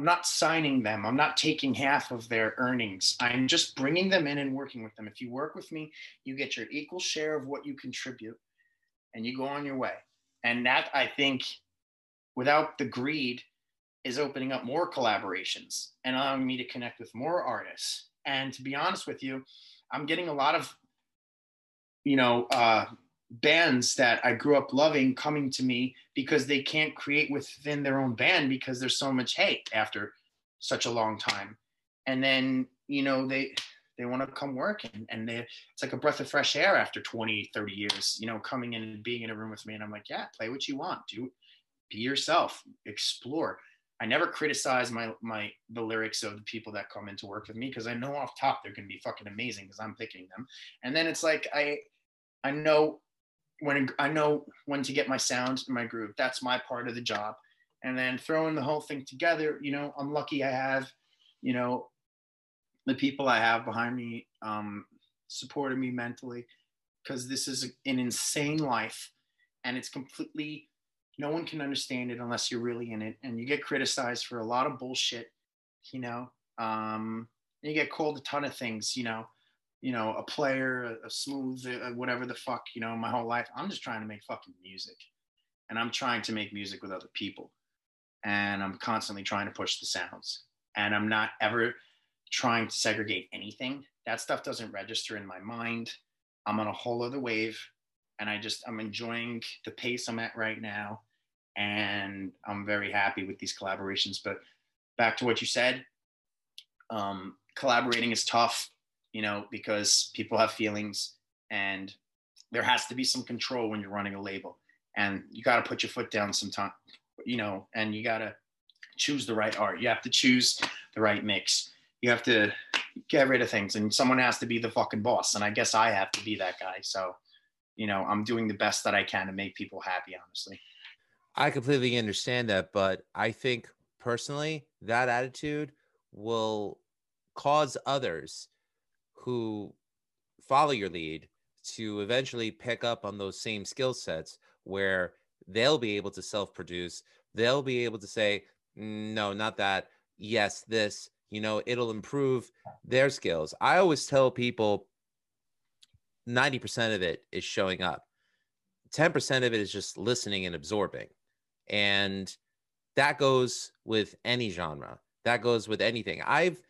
not signing them. I'm not taking half of their earnings. I'm just bringing them in and working with them. If you work with me, you get your equal share of what you contribute and you go on your way. And that, I think, without the greed, is opening up more collaborations and allowing me to connect with more artists. And to be honest with you, I'm getting a lot of, you know, bands that I grew up loving coming to me because they can't create within their own band because there's so much hate after such a long time. And then, you know, they want to come work and it's like a breath of fresh air after 20, 30 years, you know, coming in and being in a room with me. And I'm like, yeah, play what you want, dude. Be yourself, explore. I never criticize the lyrics of the people that come in to work with me because I know off top they're going to be fucking amazing because I'm picking them. And then it's like, I know when to get my sound in my groove. That's my part of the job. And then throwing the whole thing together, you know, I'm lucky I have, you know, the people I have behind me supported me mentally because this is an insane life and it's completely, no one can understand it unless you're really in it. And you get criticized for a lot of bullshit, you know, you get called a ton of things, you know, a player, a smooth, whatever the fuck, you know, my whole life. I'm just trying to make fucking music. And I'm trying to make music with other people. And I'm constantly trying to push the sounds. And I'm not ever trying to segregate anything. That stuff doesn't register in my mind. I'm on a whole other wave. And I'm enjoying the pace I'm at right now. And I'm very happy with these collaborations. But back to what you said, collaborating is tough. You know, because people have feelings and there has to be some control when you're running a label, and you got to put your foot down sometime, you know, and you got to choose the right art. You have to choose the right mix. You have to get rid of things, and someone has to be the fucking boss. And I guess I have to be that guy. So, you know, I'm doing the best that I can to make people happy, honestly. I completely understand that, but I think personally that attitude will cause others who follow your lead to eventually pick up on those same skill sets, where they'll be able to self-produce. They'll be able to say, no, not that. Yes, this, you know, it'll improve their skills. I always tell people 90% of it is showing up. 10% of it is just listening and absorbing. And that goes with any genre. That goes with anything. I've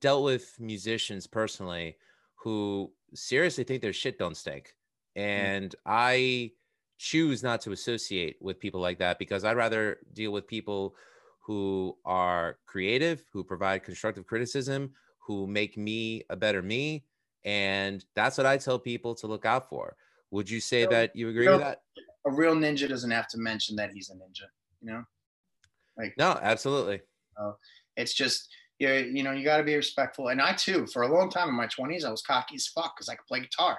dealt with musicians personally who seriously think their shit don't stink. And I choose not to associate with people like that, because I'd rather deal with people who are creative, who provide constructive criticism, who make me a better me. And that's what I tell people to look out for. Would you say that you agree with that? A real ninja doesn't have to mention that he's a ninja, you know? Like, no, absolutely. It's just, you know, you got to be respectful. And I too, for a long time in my 20s, I was cocky as fuck because I could play guitar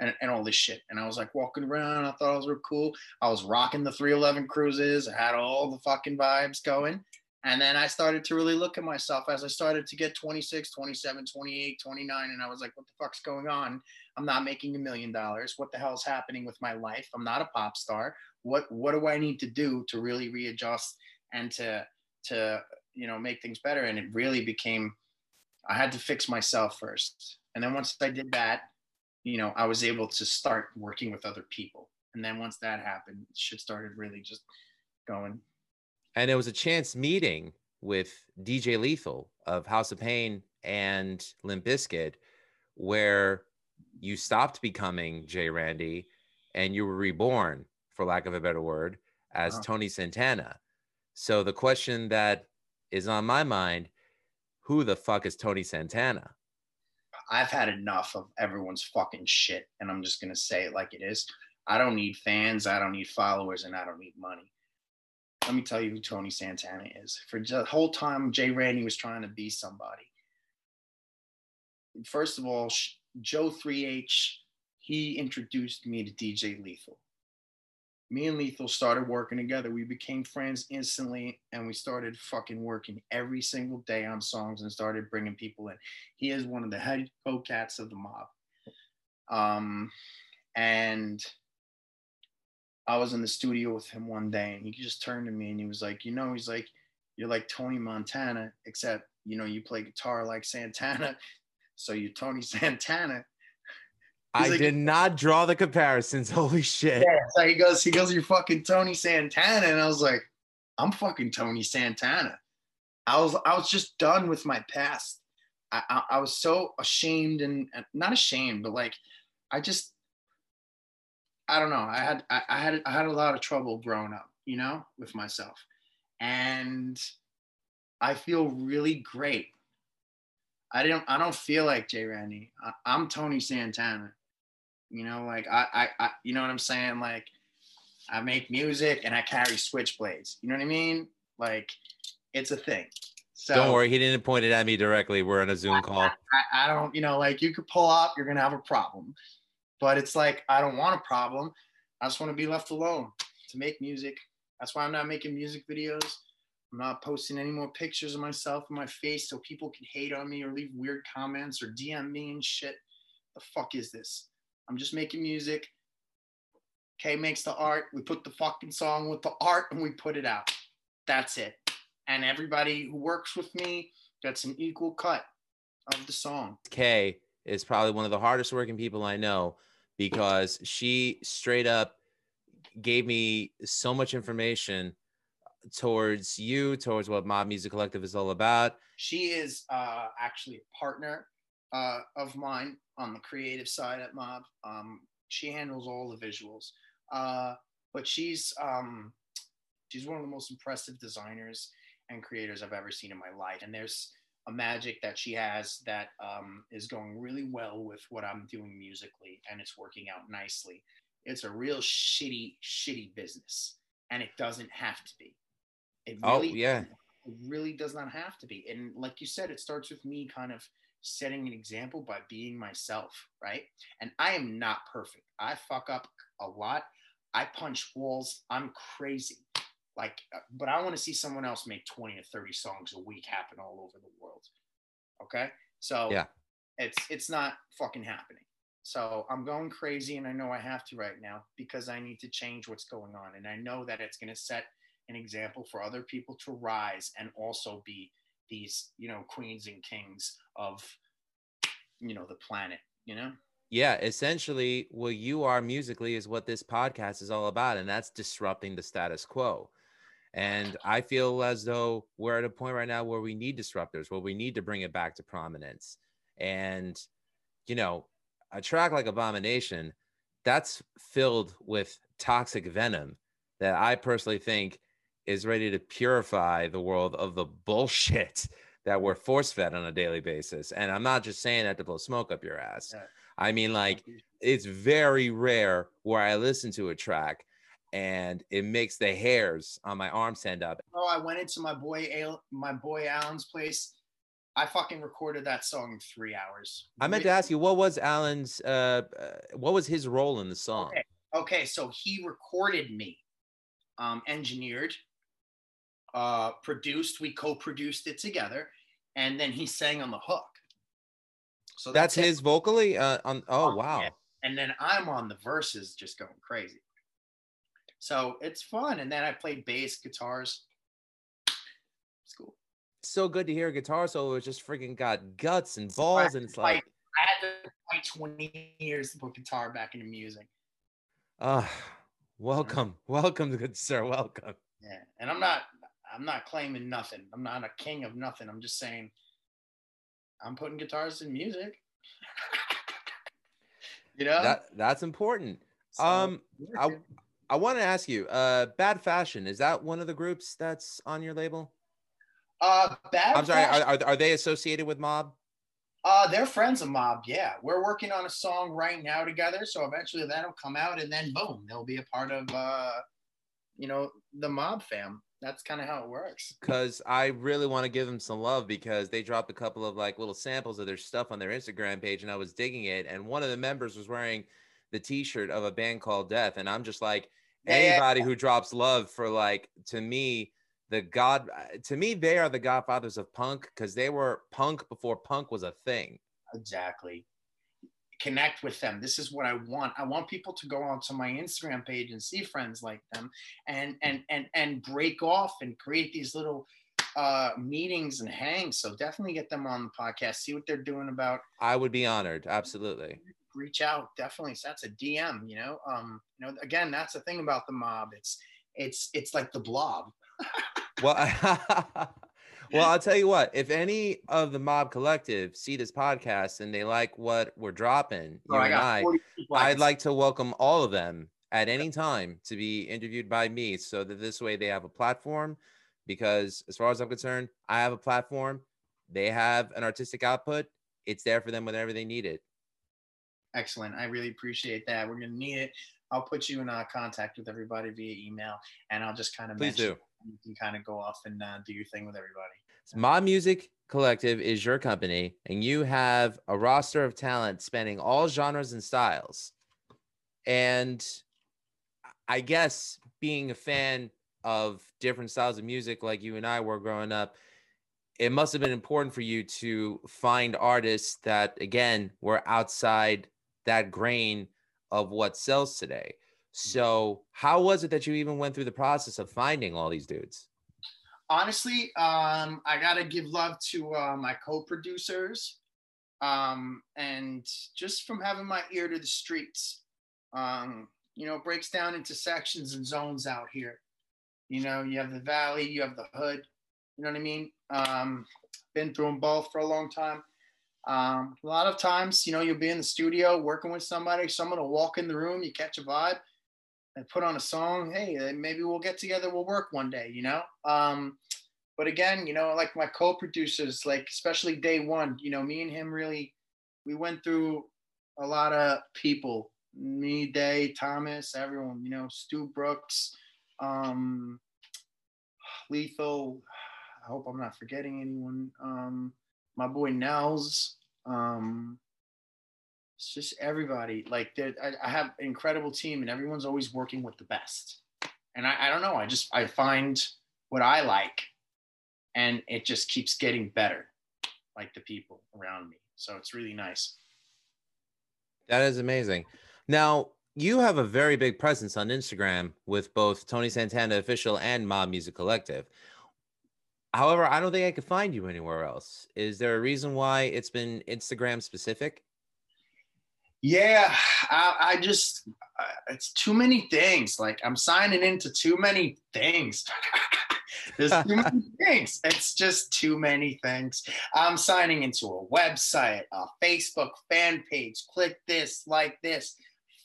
and all this shit. And I was like walking around. I thought I was real cool. I was rocking the 311 cruises. I had all the fucking vibes going. And then I started to really look at myself as I started to get 26, 27, 28, 29. And I was like, what the fuck's going on? I'm not making $1 million. What the hell's happening with my life? I'm not a pop star. What do I need to do to really readjust and to you know, make things better? And it really became, I had to fix myself first. And then once I did that, you know, I was able to start working with other people. And then once that happened, shit started really just going. And it was a chance meeting with DJ Lethal of House of Pain and Limp Bizkit, where you stopped becoming Jay Randy and you were reborn, for lack of a better word, as Tony Santana. So the question that is on my mind, who the fuck is Tony Santana? I've had enough of everyone's fucking shit, and I'm just going to say it like it is. I don't need fans, I don't need followers, and I don't need money. Let me tell you who Tony Santana is. For the whole time, Jay Randy was trying to be somebody. First of all, Joe 3H, he introduced me to DJ Lethal. Me and Lethal started working together. We became friends instantly, and we started fucking working every single day on songs and started bringing people in. He is one of the head co-cats of the mob. And I was in the studio with him one day, and he just turned to me and he was like, you know, he's like, you're like Tony Montana, except, you know, you play guitar like Santana. So you're Tony Santana. He's did not draw the comparisons. Holy shit. Yeah, so he goes, you're fucking Tony Santana. And I was like, I'm fucking Tony Santana. I was just done with my past. I was so ashamed and not ashamed, but like, I don't know. I had a lot of trouble growing up, you know, with myself. And I feel really great. I don't feel like Jay Randy. I'm Tony Santana. You know, like I you know what I'm saying? Like, I make music and I carry switchblades. You know what I mean? Like, it's a thing. So don't worry, he didn't point it at me directly. We're on a Zoom call. I don't, you know, like, you could pull up, you're gonna have a problem. But it's like, I don't want a problem. I just want to be left alone to make music. That's why I'm not making music videos. I'm not posting any more pictures of myself and my face so people can hate on me or leave weird comments or DM me and shit. The fuck is this? I'm just making music. Kay makes the art. We put the fucking song with the art and we put it out. That's it. And everybody who works with me gets an equal cut of the song. Kay is probably one of the hardest working people I know, because she straight up gave me so much information towards you, towards what MOB Music Collective is all about. She is actually a partner of mine on the creative side at MOB. She handles all the visuals, but she's one of the most impressive designers and creators I've ever seen in my life. And there's a magic that she has that is going really well with what I'm doing musically, and it's working out nicely. It's a real shitty, shitty business, and it doesn't have to be. It really, it really does not have to be. And like you said, it starts with me kind of setting an example by being myself, right? And I am not perfect. I fuck up a lot. I punch walls. I'm crazy. Like, but I want to see someone else make 20 to 30 songs a week happen all over the world. Okay. So it's not fucking happening. So I'm going crazy, and I know I have to right now because I need to change what's going on. And I know that it's going to set an example for other people to rise and also be these, you know, queens and kings of, you know, the planet, you know? Yeah, essentially what you are musically is what this podcast is all about. And that's disrupting the status quo. And I feel as though we're at a point right now where we need disruptors, where we need to bring it back to prominence. And, you know, a track like Abomination, that's filled with toxic venom that I personally think is ready to purify the world of the bullshit that we're force-fed on a daily basis. And I'm not just saying that to blow smoke up your ass. Yeah. I mean, like, it's very rare where I listen to a track and it makes the hairs on my arm stand up. Oh, I went into my boy Alan's place. I fucking recorded that song in 3 hours. I meant to ask you, what was Alan's, what was his role in the song? Okay, so he recorded me, engineered, produced, we co-produced it together, and then he sang on the hook. So that's his vocally on. Oh wow. Yeah. And then I'm on the verses just going crazy. So it's fun. And then I played bass, guitars. It's cool. So good to hear a guitar solo. It's just freaking got guts and balls. So and it's like I had to fight 20 years to put guitar back into music. Welcome, good sir. Welcome. Yeah. And I'm not claiming nothing. I'm not a king of nothing. I'm just saying I'm putting guitars in music. You know, that's important. So, I want to ask you, Bad Fashion, is that one of the groups that's on your label? Are they associated with Mob? They're friends of Mob. Yeah, we're working on a song right now together, so eventually that'll come out, and then boom, they'll be a part of you know, the Mob fam. That's kind of how it works. Because I really want to give them some love, because they dropped a couple of like little samples of their stuff on their Instagram page, and I was digging it. And one of the members was wearing the T-shirt of a band called Death, and I'm just like, anybody who drops love for, like, to me they are the godfathers of punk, because they were punk before punk was a thing. Exactly. Connect with them. This is what I want. I want people to go onto my Instagram page and see friends like them, and break off and create these little meetings and hangs. So definitely get them on the podcast. See what they're doing about. I would be honored. Absolutely. Reach out. Definitely. So that's a DM. You know. You know. Again, that's the thing about the Mob. It's like the Blob. Well, I'll tell you what, if any of the Mob Collective see this podcast and they like what we're dropping, I'd like to welcome all of them at any time to be interviewed by me, so that this way they have a platform, because as far as I'm concerned, I have a platform. They have an artistic output. It's there for them whenever they need it. Excellent. I really appreciate that. We're going to need it. I'll put you in contact with everybody via email, and I'll just kind of mention. Please do. You can kind of go off and do your thing with everybody. So Mob Music Collective is your company, and you have a roster of talent spanning all genres and styles. And I guess being a fan of different styles of music like you and I were growing up, it must have been important for you to find artists that, again, were outside that grain of what sells today. So how was it that you even went through the process of finding all these dudes? Honestly, I got to give love to my co-producers, and just from having my ear to the streets. You know, it breaks down into sections and zones out here. You know, you have the valley, you have the hood, you know what I mean? Been through them both for a long time. A lot of times, you know, you'll be in the studio working with somebody, someone will walk in the room, you catch a vibe, and put on a song. Hey, maybe we'll get together. We'll work one day, you know? But again, you know, like my co-producers, like especially day one, you know, me and him really, we went through a lot of people. Me, Day, Thomas, everyone, you know, Stu Brooks, Lethal. I hope I'm not forgetting anyone. My boy Nels. It's just everybody. Like I have an incredible team, and everyone's always working with the best. And I don't know. I find what I like, and it just keeps getting better, like the people around me. So it's really nice. That is amazing. Now, you have a very big presence on Instagram with both Tony Santana Official and MOB Music Collective. However, I don't think I could find you anywhere else. Is there a reason why it's been Instagram specific? Yeah, I just, it's too many things. Like I'm signing into too many things. There's too many things. It's just too many things. I'm signing into a website, a Facebook fan page, click this, like this.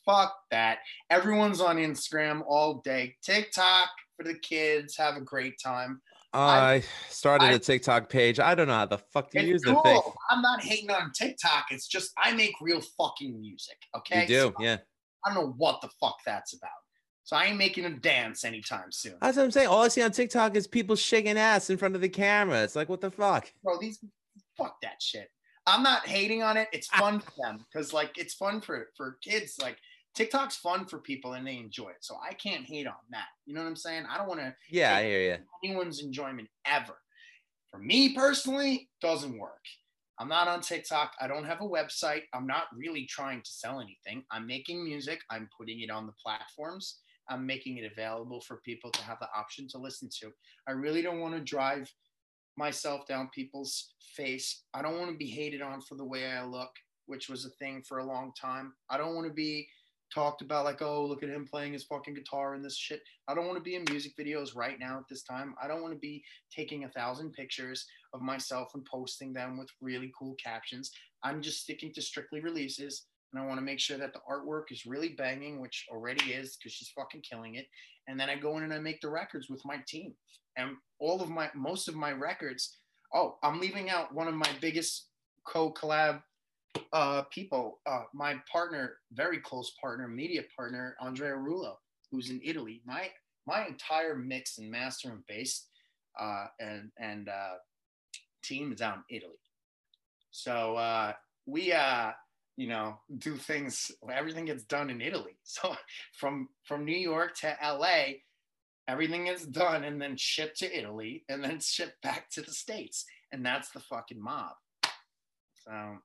Fuck that. Everyone's on Instagram all day. TikTok for the kids. Have a great time. I started a TikTok page. I don't know how the fuck to use the thing. I'm not hating on TikTok. It's just I make real fucking music. Okay. You do, so yeah. I don't know what the fuck that's about. So I ain't making them dance anytime soon. That's what I'm saying. All I see on TikTok is people shaking ass in front of the camera. It's like, what the fuck? Bro, these, fuck that shit. I'm not hating on it. It's fun for them. Because, like, it's fun for kids. Like, TikTok's fun for people and they enjoy it. So I can't hate on that. You know what I'm saying? I don't want to. Yeah, I hear you. Anyone's enjoyment ever. For me personally, doesn't work. I'm not on TikTok. I don't have a website. I'm not really trying to sell anything. I'm making music. I'm putting it on the platforms. I'm making it available for people to have the option to listen to. I really don't want to drive myself down people's face. I don't want to be hated on for the way I look, which was a thing for a long time. I don't want to be talked about like, oh, look at him playing his fucking guitar and this shit. I don't want to be in music videos right now at this time. I don't want to be taking 1,000 pictures of myself and posting them with really cool captions. I'm just sticking to strictly releases. And I want to make sure that the artwork is really banging, which already is because she's fucking killing it. And then I go in and I make the records with my team. And all of my, most of my records, oh, I'm leaving out one of my biggest co-collab people, my partner, very close partner, media partner, Andrea Rullo, who's in Italy. My entire mix and master and bass and team is out in Italy. So we you know, do things, everything gets done in Italy. So from New York to LA, everything is done and then shipped to Italy and then shipped back to the States. And that's the fucking MOB. So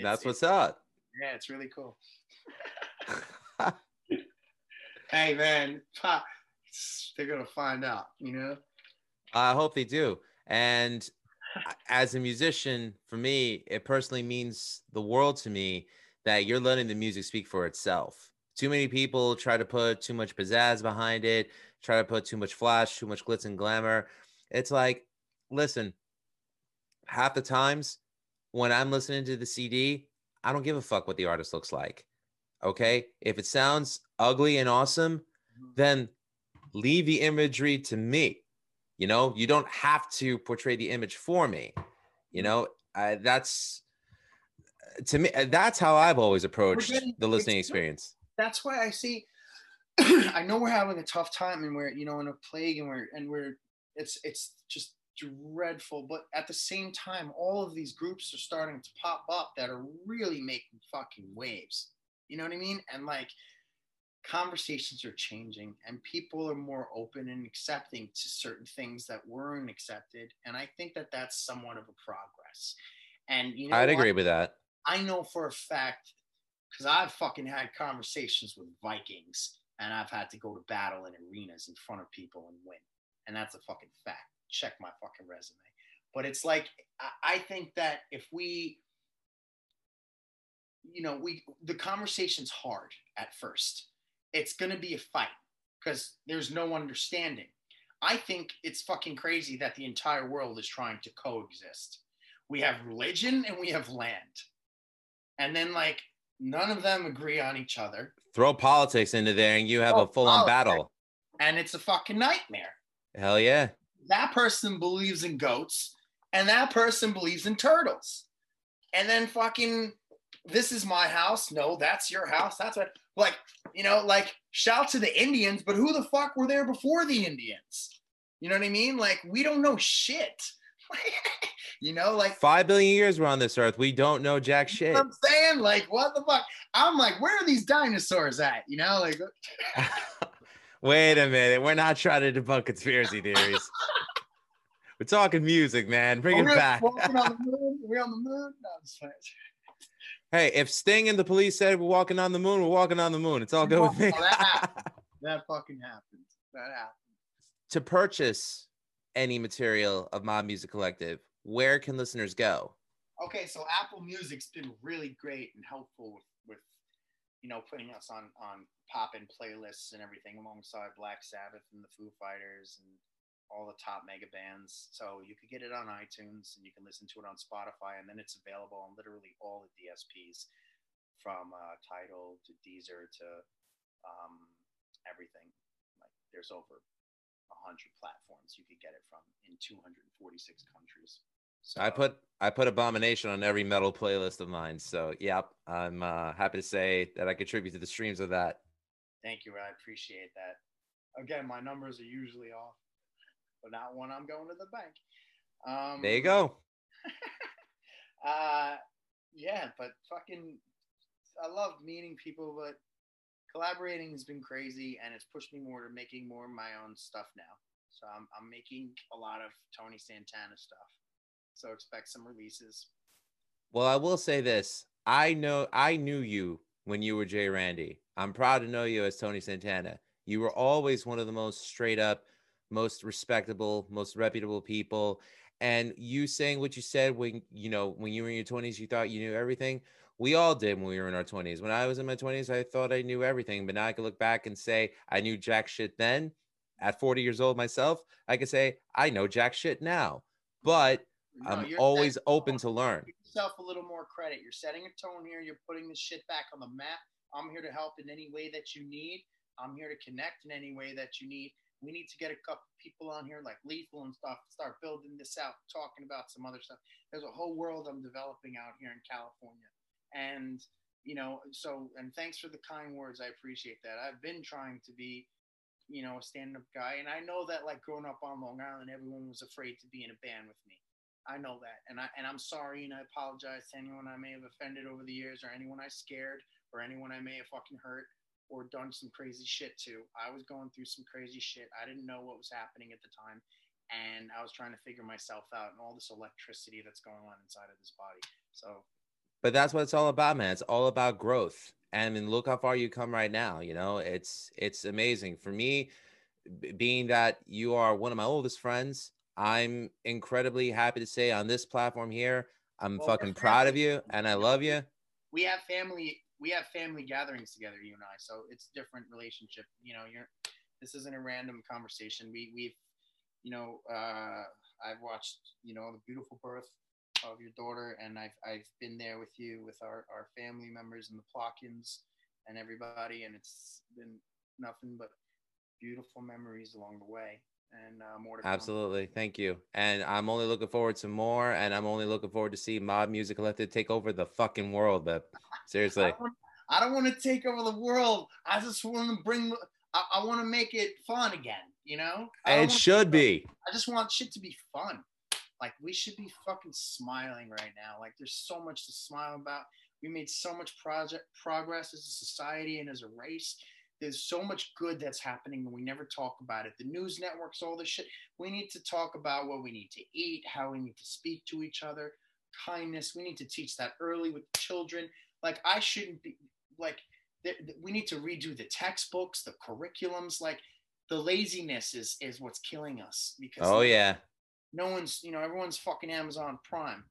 that's what's up. Yeah, it's really cool. Hey man, they're gonna find out, you know? I hope they do. And as a musician, for me, it personally means the world to me that you're letting the music speak for itself. Too many people try to put too much pizzazz behind it, try to put too much flash, too much glitz and glamour. It's like, listen, half the times when I'm listening to the CD, I don't give a fuck what the artist looks like. Okay? If it sounds ugly and awesome, then leave the imagery to me. You know, you don't have to portray the image for me. You know, that's, to me, that's how I've always approached the listening experience. That's why I see, I know we're having a tough time and we're, you know, in a plague and we're, it's just dreadful. But at the same time, all of these groups are starting to pop up that are really making fucking waves. You know what I mean? And like, conversations are changing and people are more open and accepting to certain things that weren't accepted. And I think that that's somewhat of a progress. And, you know, I'd agree with that. I know for a fact, because I've fucking had conversations with Vikings and I've had to go to battle in arenas in front of people and win. And that's a fucking fact. Check my fucking resume. But it's like, I think that if we, you know, the conversation's hard at first. It's going to be a fight because there's no understanding. I think it's fucking crazy that the entire world is trying to coexist. We have religion and we have land. And then like none of them agree on each other. Throw politics into there and you have a full-on battle. And it's a fucking nightmare. Hell yeah. that person believes in goats, and that person believes in turtles. And then fucking, this is my house. No, that's your house. That's what, like, you know, like, shout to the Indians, but who the fuck were there before the Indians? You know what I mean? Like, we don't know shit. You know, like 5 billion years we're on this earth. We don't know jack shit. You know what I'm saying? Like, what the fuck? I'm like, where are these dinosaurs at? You know, like, wait a minute. We're not trying to debunk conspiracy theories. We're talking music, man. Bring it back. Walking on the moon. We're on the moon. No, I'm just saying. Hey, if Sting and the Police said we're walking on the moon, we're walking on the moon. It's all good with me. That fucking happened. That happened. To purchase any material of MOB Music Collective, where can listeners go? Okay, so Apple Music's been really great and helpful with you know, putting us on pop-in playlists and everything alongside Black Sabbath and the Foo Fighters and all the top mega bands. So you could get it on iTunes and you can listen to it on Spotify, and then it's available on literally all the DSPs from Tidal to Deezer to everything. Like, there's over 100 platforms you could get it from in 246 countries. So I put Abomination on every metal playlist of mine. So yeah, I'm happy to say that I contribute to the streams of that. Thank you. I appreciate that. Again, my numbers are usually off, but not when I'm going to the bank. There you go. Yeah, but fucking, I love meeting people, but collaborating has been crazy, and it's pushed me more to making more of my own stuff now. So I'm making a lot of Tony Santana stuff. So expect some releases. Well, I will say this. I knew you when you were Jay Randy. I'm proud to know you as Tony Santana. You were always one of the most straight up, most respectable, most reputable people. And you saying what you said when, you know, when you were in your 20s, you thought you knew everything. We all did when we were in our 20s. When I was in my 20s, I thought I knew everything, but now I can look back and say I knew jack shit then. At 40 years old myself, I can say I know jack shit now, but no, I'm always open to learn. Give yourself a little more credit. You're setting a tone here. You're putting this shit back on the map. I'm here to help in any way that you need. I'm here to connect in any way that you need. We need to get a couple people on here like Lethal and stuff, start building this out, talking about some other stuff. There's a whole world I'm developing out here in California. And, you know, so, and thanks for the kind words. I appreciate that. I've been trying to be, you know, a stand-up guy. And I know that, like, growing up on Long Island, everyone was afraid to be in a band with me. I know that. And I'm sorry, and I apologize to anyone I may have offended over the years, or anyone I scared, or anyone I may have fucking hurt or done some crazy shit to. I was going through some crazy shit. I didn't know what was happening at the time. And I was trying to figure myself out and all this electricity that's going on inside of this body. So... But that's what it's all about, man. It's all about growth. And I mean, look how far you come right now. You know, it's amazing. For me, being that you are one of my oldest friends, I'm incredibly happy to say on this platform here, I'm fucking proud of you and I love you. We have family gatherings together, you and I. So it's a different relationship. You know, this isn't a random conversation. We've, you know, I've watched, you know, the beautiful birth of your daughter, and I've been there with you with our family members and the Plockins and everybody, and it's been nothing but beautiful memories along the way, and more to come. Absolutely. Thank you. And I'm only looking forward to more, and I'm only looking forward to see MOB Music Collective take over the fucking world. But seriously, I don't want to take over the world. I just want to bring I want to make it fun again, you know. It should be fun. I just want shit to be fun. Like, we should be fucking smiling right now. Like, there's so much to smile about. We made so much progress as a society and as a race. There's so much good that's happening, and we never talk about it. The news networks, all this shit. We need to talk about what we need to eat, how we need to speak to each other, kindness. We need to teach that early with children. Like, I shouldn't be, like, we need to redo the textbooks, the curriculums. Like, the laziness is what's killing us. Because oh, yeah. No one's, you know, everyone's fucking Amazon Prime.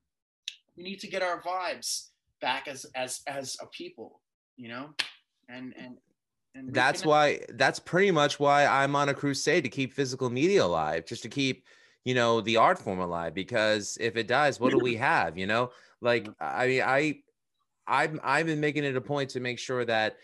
We need to get our vibes back as a people, you know, and that's why, that's pretty much why I'm on a crusade to keep physical media alive, just to keep, you know, the art form alive, because if it dies, what do we have? You know, like, I mean, I've been making it a point to make sure that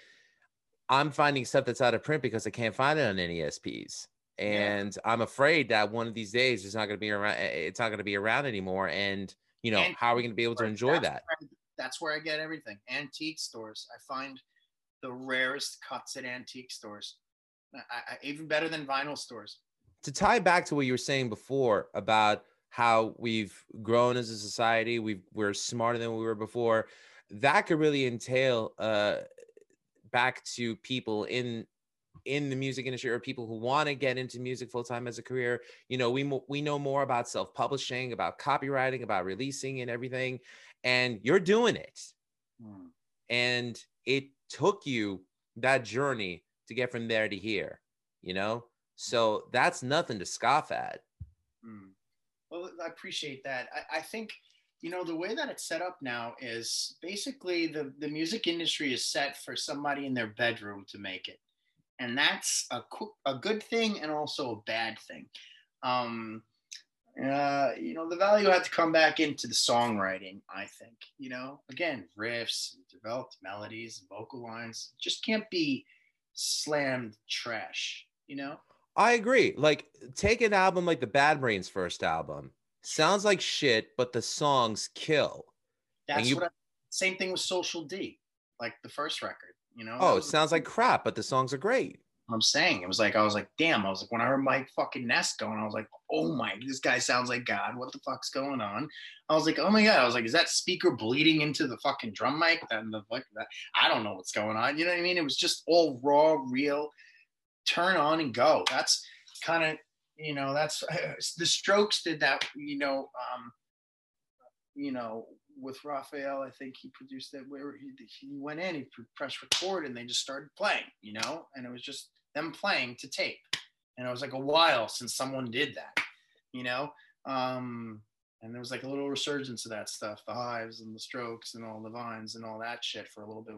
I'm finding stuff that's out of print because I can't find it on any ESPs. And I'm afraid that one of these days it's not going to be around. It's not going to be around anymore. And you know, and how are we going to be able to enjoy that? That's where I get everything. Antique stores. I find the rarest cuts at antique stores, even better than vinyl stores. To tie back to what you were saying before about how we've grown as a society, we're smarter than we were before. That could really entail back to people in the music industry, or people who want to get into music full-time as a career. You know, we know more about self-publishing, about copywriting, about releasing and everything, and you're doing it. Mm. And it took you that journey to get from there to here, you know? So that's nothing to scoff at. Mm. Well, I appreciate that. I think, you know, the way that it's set up now is basically the music industry is set for somebody in their bedroom to make it. And that's a good thing and also a bad thing. You know, the value had to come back into the songwriting, I think. You know, again, riffs, developed melodies, vocal lines just can't be slammed trash, you know? I agree. Like, take an album like the Bad Brains first album. Sounds like shit, but the songs kill. That's what same thing with Social D, like the first record. You know, oh, it sounds like crap, but the songs are great. I'm saying, it was like, I was like, damn, I was like, when I heard Mike fucking Ness going, I was like, oh my, this guy sounds like God. What the fuck's going on? I was like, oh my God. I was like, is that speaker bleeding into the fucking drum mic? I don't know what's going on. You know what I mean? It was just all raw, real, turn on and go. That's kind of, you know, that's the Strokes did that, you know, with Raphael, I think he produced that, where he went in, he pressed record and they just started playing, you know, and it was just them playing to tape. And it was like a while since someone did that, you know, and there was like a little resurgence of that stuff, the Hives and the Strokes and all the Vines and all that shit for a little bit.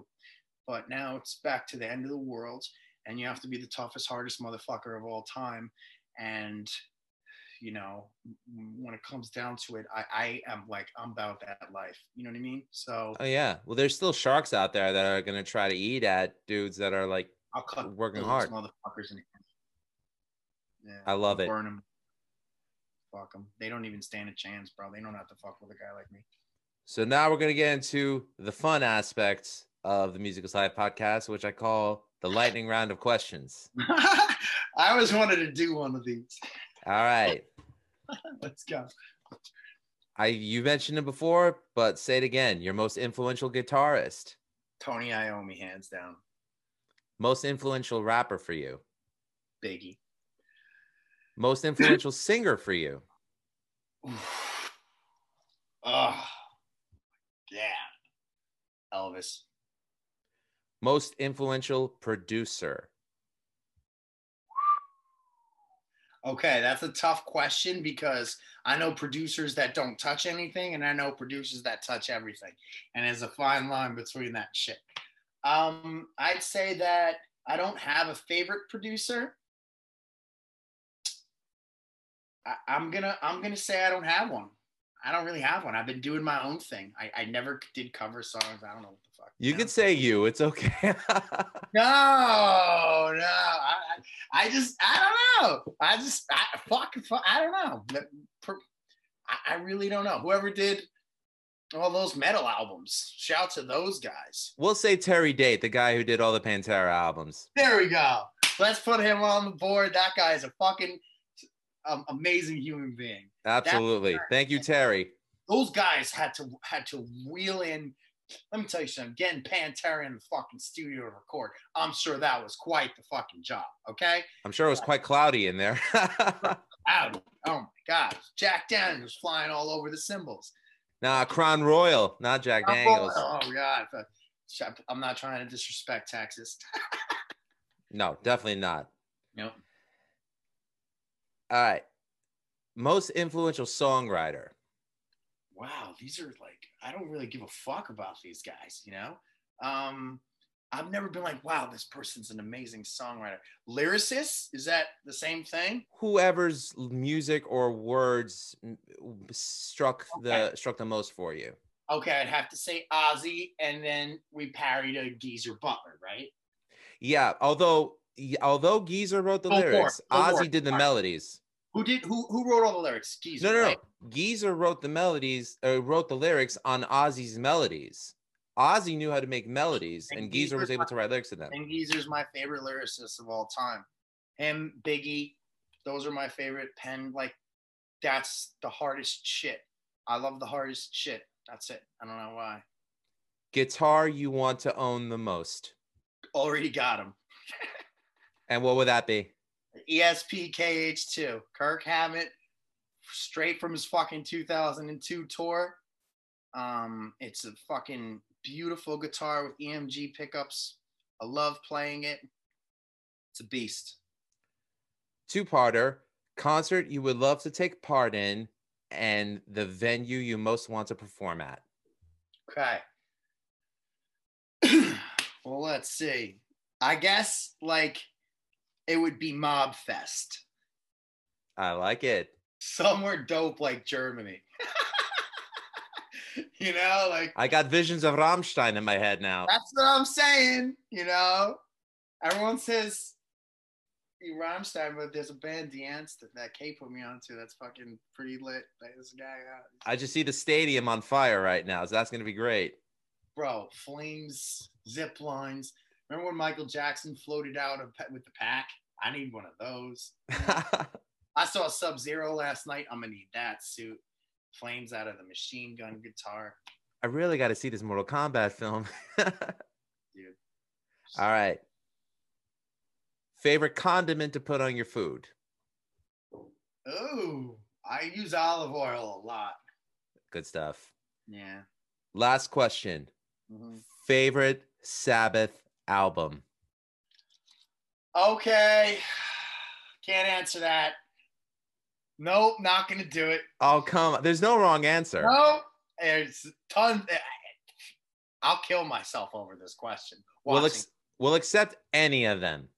But now it's back to the end of the world and you have to be the toughest, hardest motherfucker of all time. And you know, when it comes down to it, I am like, I'm about that life. You know what I mean? So. Oh yeah. Well, there's still sharks out there that are gonna try to eat at dudes that are like working hard. Motherfuckers in the I love it. Burn them. Fuck them. They don't even stand a chance, bro. They don't have to fuck with a guy like me. So now we're gonna get into the fun aspects of the Musical Side Podcast, which I call the lightning round of questions. I always wanted to do one of these. All right. Let's go. You mentioned it before, but say it again. Your most influential guitarist? Tony Iommi, hands down. Most influential rapper for you? Biggie. Most influential singer for you? Oh, yeah. Elvis. Most influential producer? Okay, that's a tough question because I know producers that don't touch anything and I know producers that touch everything. And there's a fine line between that shit. I'd say that I don't have a favorite producer. I'm gonna say I don't have one. I don't really have one. I've been doing my own thing. I never did cover songs. I don't know what the fuck. You could say you. It's okay. No. I don't know. I don't know. I really don't know. Whoever did all those metal albums, shout to those guys. We'll say Terry Date, the guy who did all the Pantera albums. There we go. Let's put him on the board. That guy is a fucking amazing human being. Absolutely. Thank you, Terry. Those guys had to reel in. Let me tell you something. Getting Pantera in the fucking studio to record, I'm sure that was quite the fucking job. Okay. I'm sure it was quite cloudy in there. Cloudy. Oh my God. Jack Daniels flying all over the cymbals. Nah, Crown Royal, not Jack Daniels. Oh God. I'm not trying to disrespect Texas. No, definitely not. Nope. All right. Most influential songwriter. Wow, these are like, I don't really give a fuck about these guys, you know? I've never been like, wow, this person's an amazing songwriter. Lyricist, is that the same thing? Whoever's music or words struck the most for you. Okay, I'd have to say Ozzy, and then we parried a Geezer Butler, right? Yeah, although although Geezer wrote the lyrics, Ozzy did the melodies. Who wrote all the lyrics? Geezer. No. Geezer wrote the melodies, wrote the lyrics on Ozzy's melodies. Ozzy knew how to make melodies, and Geezer was able to write lyrics to them. And Geezer's my favorite lyricist of all time. Him, Biggie, those are my favorite. Pen, like, that's the hardest shit. I love the hardest shit. That's it. I don't know why. Guitar you want to own the most. Already got him. And what would that be? ESPKH2. Kirk Hammett, straight from his fucking 2002 tour. It's a fucking beautiful guitar with EMG pickups. I love playing it. It's a beast. Two-parter. Concert you would love to take part in and the venue you most want to perform at. Okay. Well, let's see. I guess, like, it would be Mob Fest. I like it. Somewhere dope like Germany. You know, like, I got visions of Rammstein in my head now. That's what I'm saying. You know, everyone says Rammstein, but there's a band, Dance, that Kate put me onto. That's fucking pretty lit. Like, this guy. I just see the stadium on fire right now, so that's gonna be great. Bro, flames, zip lines. Remember when Michael Jackson floated out with the pack? I need one of those. I saw Sub-Zero last night. I'm gonna need that suit. Flames out of the machine gun guitar. I really got to see this Mortal Kombat film. Dude. All right. Favorite condiment to put on your food? Oh, I use olive oil a lot. Good stuff. Yeah. Last question. Mm-hmm. Favorite Sabbath album? Okay. Can't answer that. Nope, not gonna do it. Oh, come on. There's no wrong answer. No, there's tons. I'll kill myself over this question. We'll accept any of them.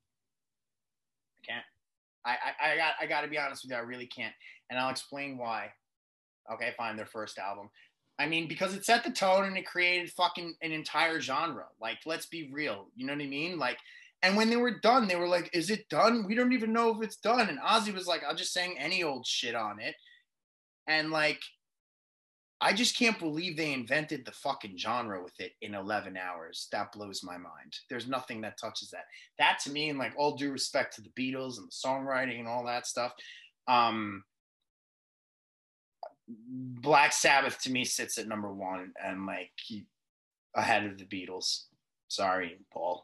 I can't. I got to be honest with you. I really can't, and I'll explain why. Okay, fine. Their first album. I mean, because it set the tone and it created fucking an entire genre. Like, let's be real. You know what I mean? Like. And when they were done, they were like, is it done? We don't even know if it's done. And Ozzy was like, I'll just sing any old shit on it. And, like, I just can't believe they invented the fucking genre with it in 11 hours. That blows my mind. There's nothing that touches that. That, to me, and, like, all due respect to the Beatles and the songwriting and all that stuff, Black Sabbath, to me, sits at number one and, like, ahead of the Beatles. Sorry, Paul.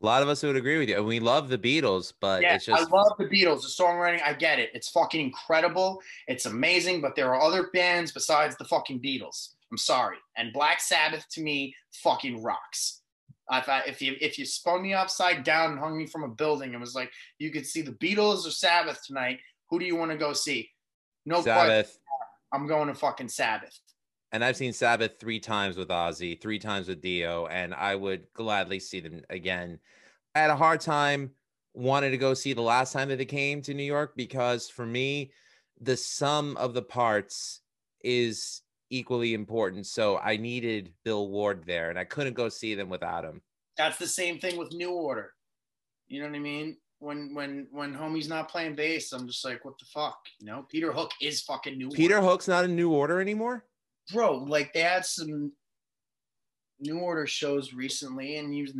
A lot of us would agree with you. We love the Beatles, but yeah, it's just, I love the Beatles, the songwriting. I get it. It's fucking incredible. It's amazing, but there are other bands besides the fucking Beatles. I'm sorry. And Black Sabbath, to me, fucking rocks. I thought if you spun me upside down and hung me from a building and was like, you could see the Beatles or Sabbath tonight, who do you want to go see? No Sabbath. Question. I'm going to fucking Sabbath. And I've seen Sabbath 3 times with Ozzy, 3 times with Dio, and I would gladly see them again. I had a hard time wanting to go see the last time that they came to New York because, for me, the sum of the parts is equally important. So I needed Bill Ward there, and I couldn't go see them without him. That's the same thing with New Order. You know what I mean? When homie's not playing bass, I'm just like, what the fuck? You know, Peter Hook is fucking New Order. Peter Hook's not in New Order anymore? Bro, like, they had some New Order shows recently, and he's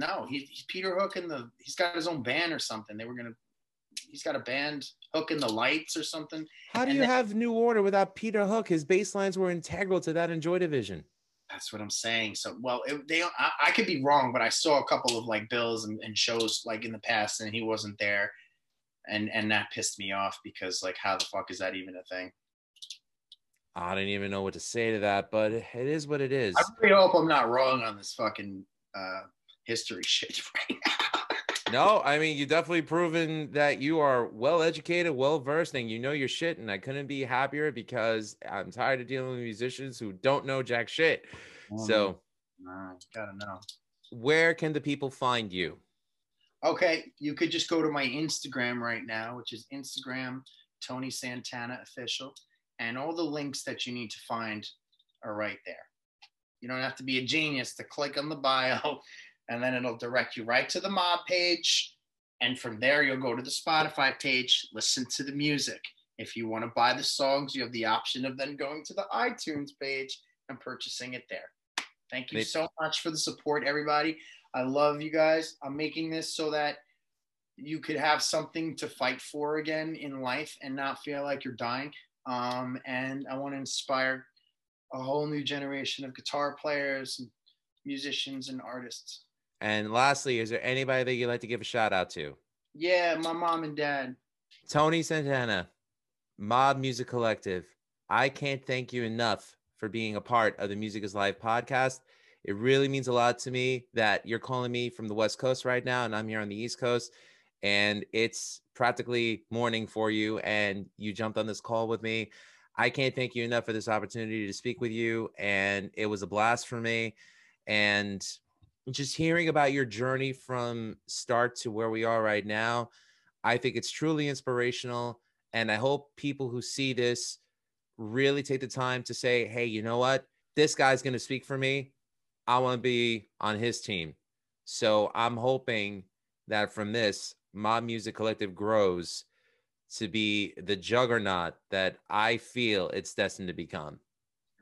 Peter Hook in the, he's got his own band or something. He's got a band, Hook in the Lights or something. How do you have New Order without Peter Hook? His bass lines were integral to that Joy Division. That's what I'm saying. So, well, I could be wrong, but I saw a couple of, like, bills and shows, like, in the past, and he wasn't there, and that pissed me off because, like, how the fuck is that even a thing? I don't even know what to say to that, but it is what it is. I really hope I'm not wrong on this fucking history shit right now. No, I mean, you've definitely proven that you are well-educated, well-versed, and you know your shit, and I couldn't be happier because I'm tired of dealing with musicians who don't know jack shit. So, nah, gotta know. Where can the people find you? Okay, you could just go to my Instagram right now, which is Instagram, Tony Santana Official. And all the links that you need to find are right there. You don't have to be a genius to click on the bio and then it'll direct you right to the MOB page. And from there, you'll go to the Spotify page, listen to the music. If you want to buy the songs, you have the option of then going to the iTunes page and purchasing it there. Thank you so much for the support, everybody. I love you guys. I'm making this so that you could have something to fight for again in life and not feel like you're dying. And I want to inspire a whole new generation of guitar players, and musicians, and artists. And lastly, is there anybody that you'd like to give a shout out to? Yeah, my mom and dad. Tony Santana, MOB Music Collective. I can't thank you enough for being a part of the Music is Live podcast. It really means a lot to me that you're calling me from the West Coast right now, and I'm here on the East Coast, and it's practically morning for you, and you jumped on this call with me. I can't thank you enough for this opportunity to speak with you, and it was a blast for me. And just hearing about your journey from start to where we are right now, I think it's truly inspirational. And I hope people who see this really take the time to say, hey, you know what? This guy's going to speak for me. I want to be on his team. So I'm hoping that from this, MOB Music Collective grows to be the juggernaut that I feel it's destined to become.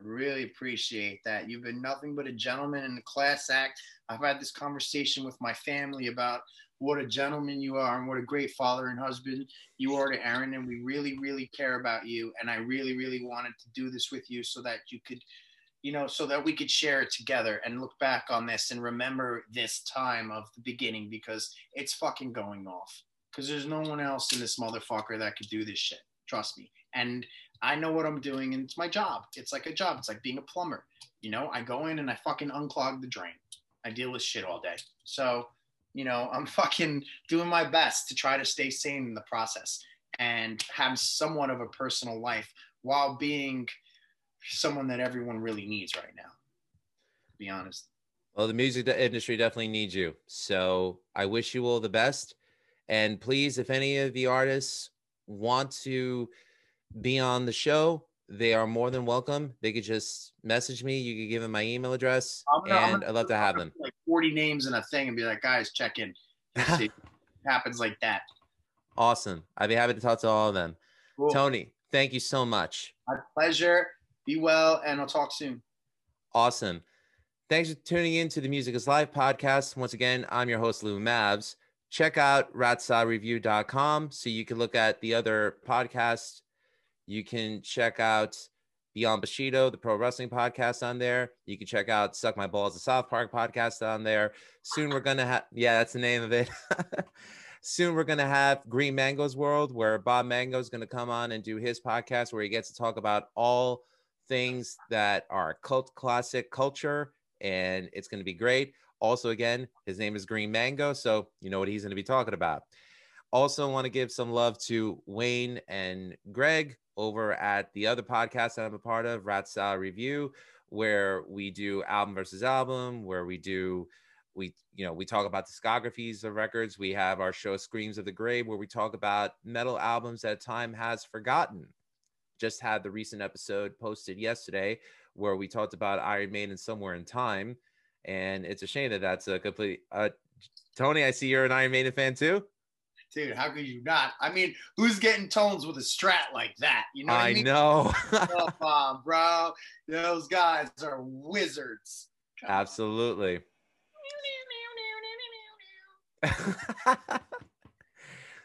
Really appreciate that. You've been nothing but a gentleman and a class act. I've had this conversation with my family about what a gentleman you are and what a great father and husband you are to Aaron. And we really, really care about you. And I really, really wanted to do this with you so that you could, you know, so that we could share it together and look back on this and remember this time of the beginning, because it's fucking going off. Because there's no one else in this motherfucker that could do this shit. Trust me. And I know what I'm doing, and it's my job. It's like a job. It's like being a plumber. You know, I go in and I fucking unclog the drain. I deal with shit all day. So, you know, I'm fucking doing my best to try to stay sane in the process and have somewhat of a personal life while being someone that everyone really needs right now, to be honest. Well, the music industry definitely needs you. So I wish you all the best. And please, if any of the artists want to be on the show, they are more than welcome. They could just message me. You could give them my email address, and I'd love to have them. Like 40 names in a thing and be like, guys, check in. See. It happens like that. Awesome. I'd be happy to talk to all of them. Cool. Tony, thank you so much. My pleasure. Be well, and I'll talk soon. Awesome. Thanks for tuning in to the Music is Live podcast. Once again, I'm your host, LUMAVS. Check out ratsadreview.com so you can look at the other podcasts. You can check out Beyond Bushido, the pro wrestling podcast, on there. You can check out Suck My Balls, the South Park podcast, on there. Soon we're going to have, yeah, that's the name of it. Soon we're going to have Green Mango's World, where Bob Mango is going to come on and do his podcast, where he gets to talk about all things that are cult classic culture, and it's going to be great. Also, again, his name is Green Mango, so you know what he's going to be talking about. Also want to give some love to Wayne and Greg over at the other podcast that I'm a part of, Rat Style Review, where we do album versus album, where we talk about discographies of records. We have our show Screams of the Grave, where we talk about metal albums that time has forgotten. Just had the recent episode posted yesterday where we talked about Iron Maiden, Somewhere in Time. And it's a shame that that's a complete... Tony, I see you're an Iron Maiden fan too? Dude, how could you not? I mean, who's getting tones with a strat like that? You know what I mean? I know. Come on, bro. Those guys are wizards. Come Absolutely.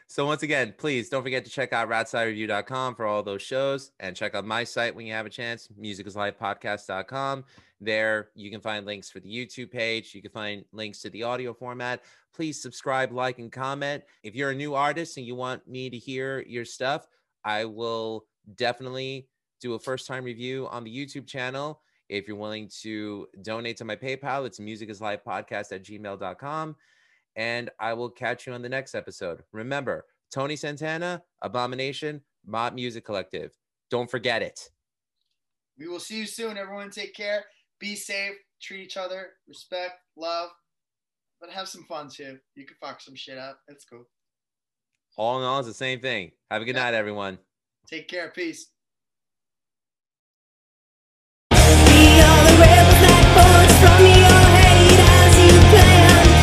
So once again, please don't forget to check out ratsidreview.com for all those shows, and check out my site when you have a chance, musicislivepodcast.com. There you can find links for the YouTube page. You can find links to the audio format. Please subscribe, like, and comment. If you're a new artist and you want me to hear your stuff, I will definitely do a first-time review on the YouTube channel. If you're willing to donate to my PayPal, it's musicislivepodcast@gmail.com. And I will catch you on the next episode. Remember, Tony Santana, Abomination, MOB Music Collective. Don't forget it. We will see you soon, everyone. Take care. Be safe. Treat each other. Respect. Love. But have some fun, too. You can fuck some shit up. That's cool. All in all, it's the same thing. Have a good night, everyone. Take care. Peace. We are the rebels that burst from your hate as you play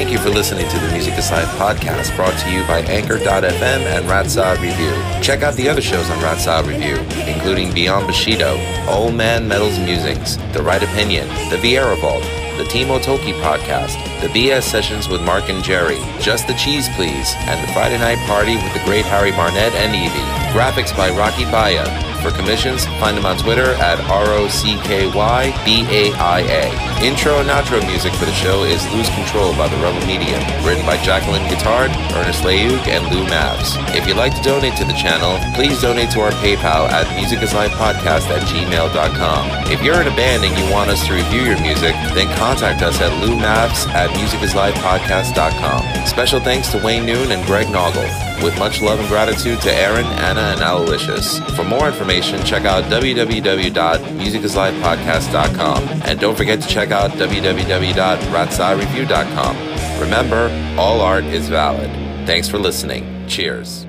Thank you for listening to the Music is Life podcast, brought to you by Anchor.fm and Ratsod Review. Check out the other shows on Ratsod Review, including Beyond Bushido, Old Man Metal's Musings, The Right Opinion, The Vieira Vault, The Timo Tolki Podcast, The BS Sessions with Mark and Jerry, Just the Cheese Please, and The Friday Night Party with the great Harry Barnett and Evie. Graphics by Rocky Baia. For commissions, find them on Twitter at ROCKYBAIA. Intro and outro music for the show is Lose Control by The Rebel Media, written by Jacqueline Guittard, Ernest Leuk, and LUMAVS. If you'd like to donate to the channel, please donate to our PayPal at musicislivepodcast@gmail.com. If you're in a band and you want us to review your music, then contact us at lumavs@musicislivepodcast.com. Special thanks to Wayne Noon and Greg Noggle, with much love and gratitude to Aaron, Anna, and Aloysius. For more information, check out www.musicislivepodcast.com, and don't forget to check out www.ratsireview.com. Remember, all art is valid. Thanks for listening. Cheers.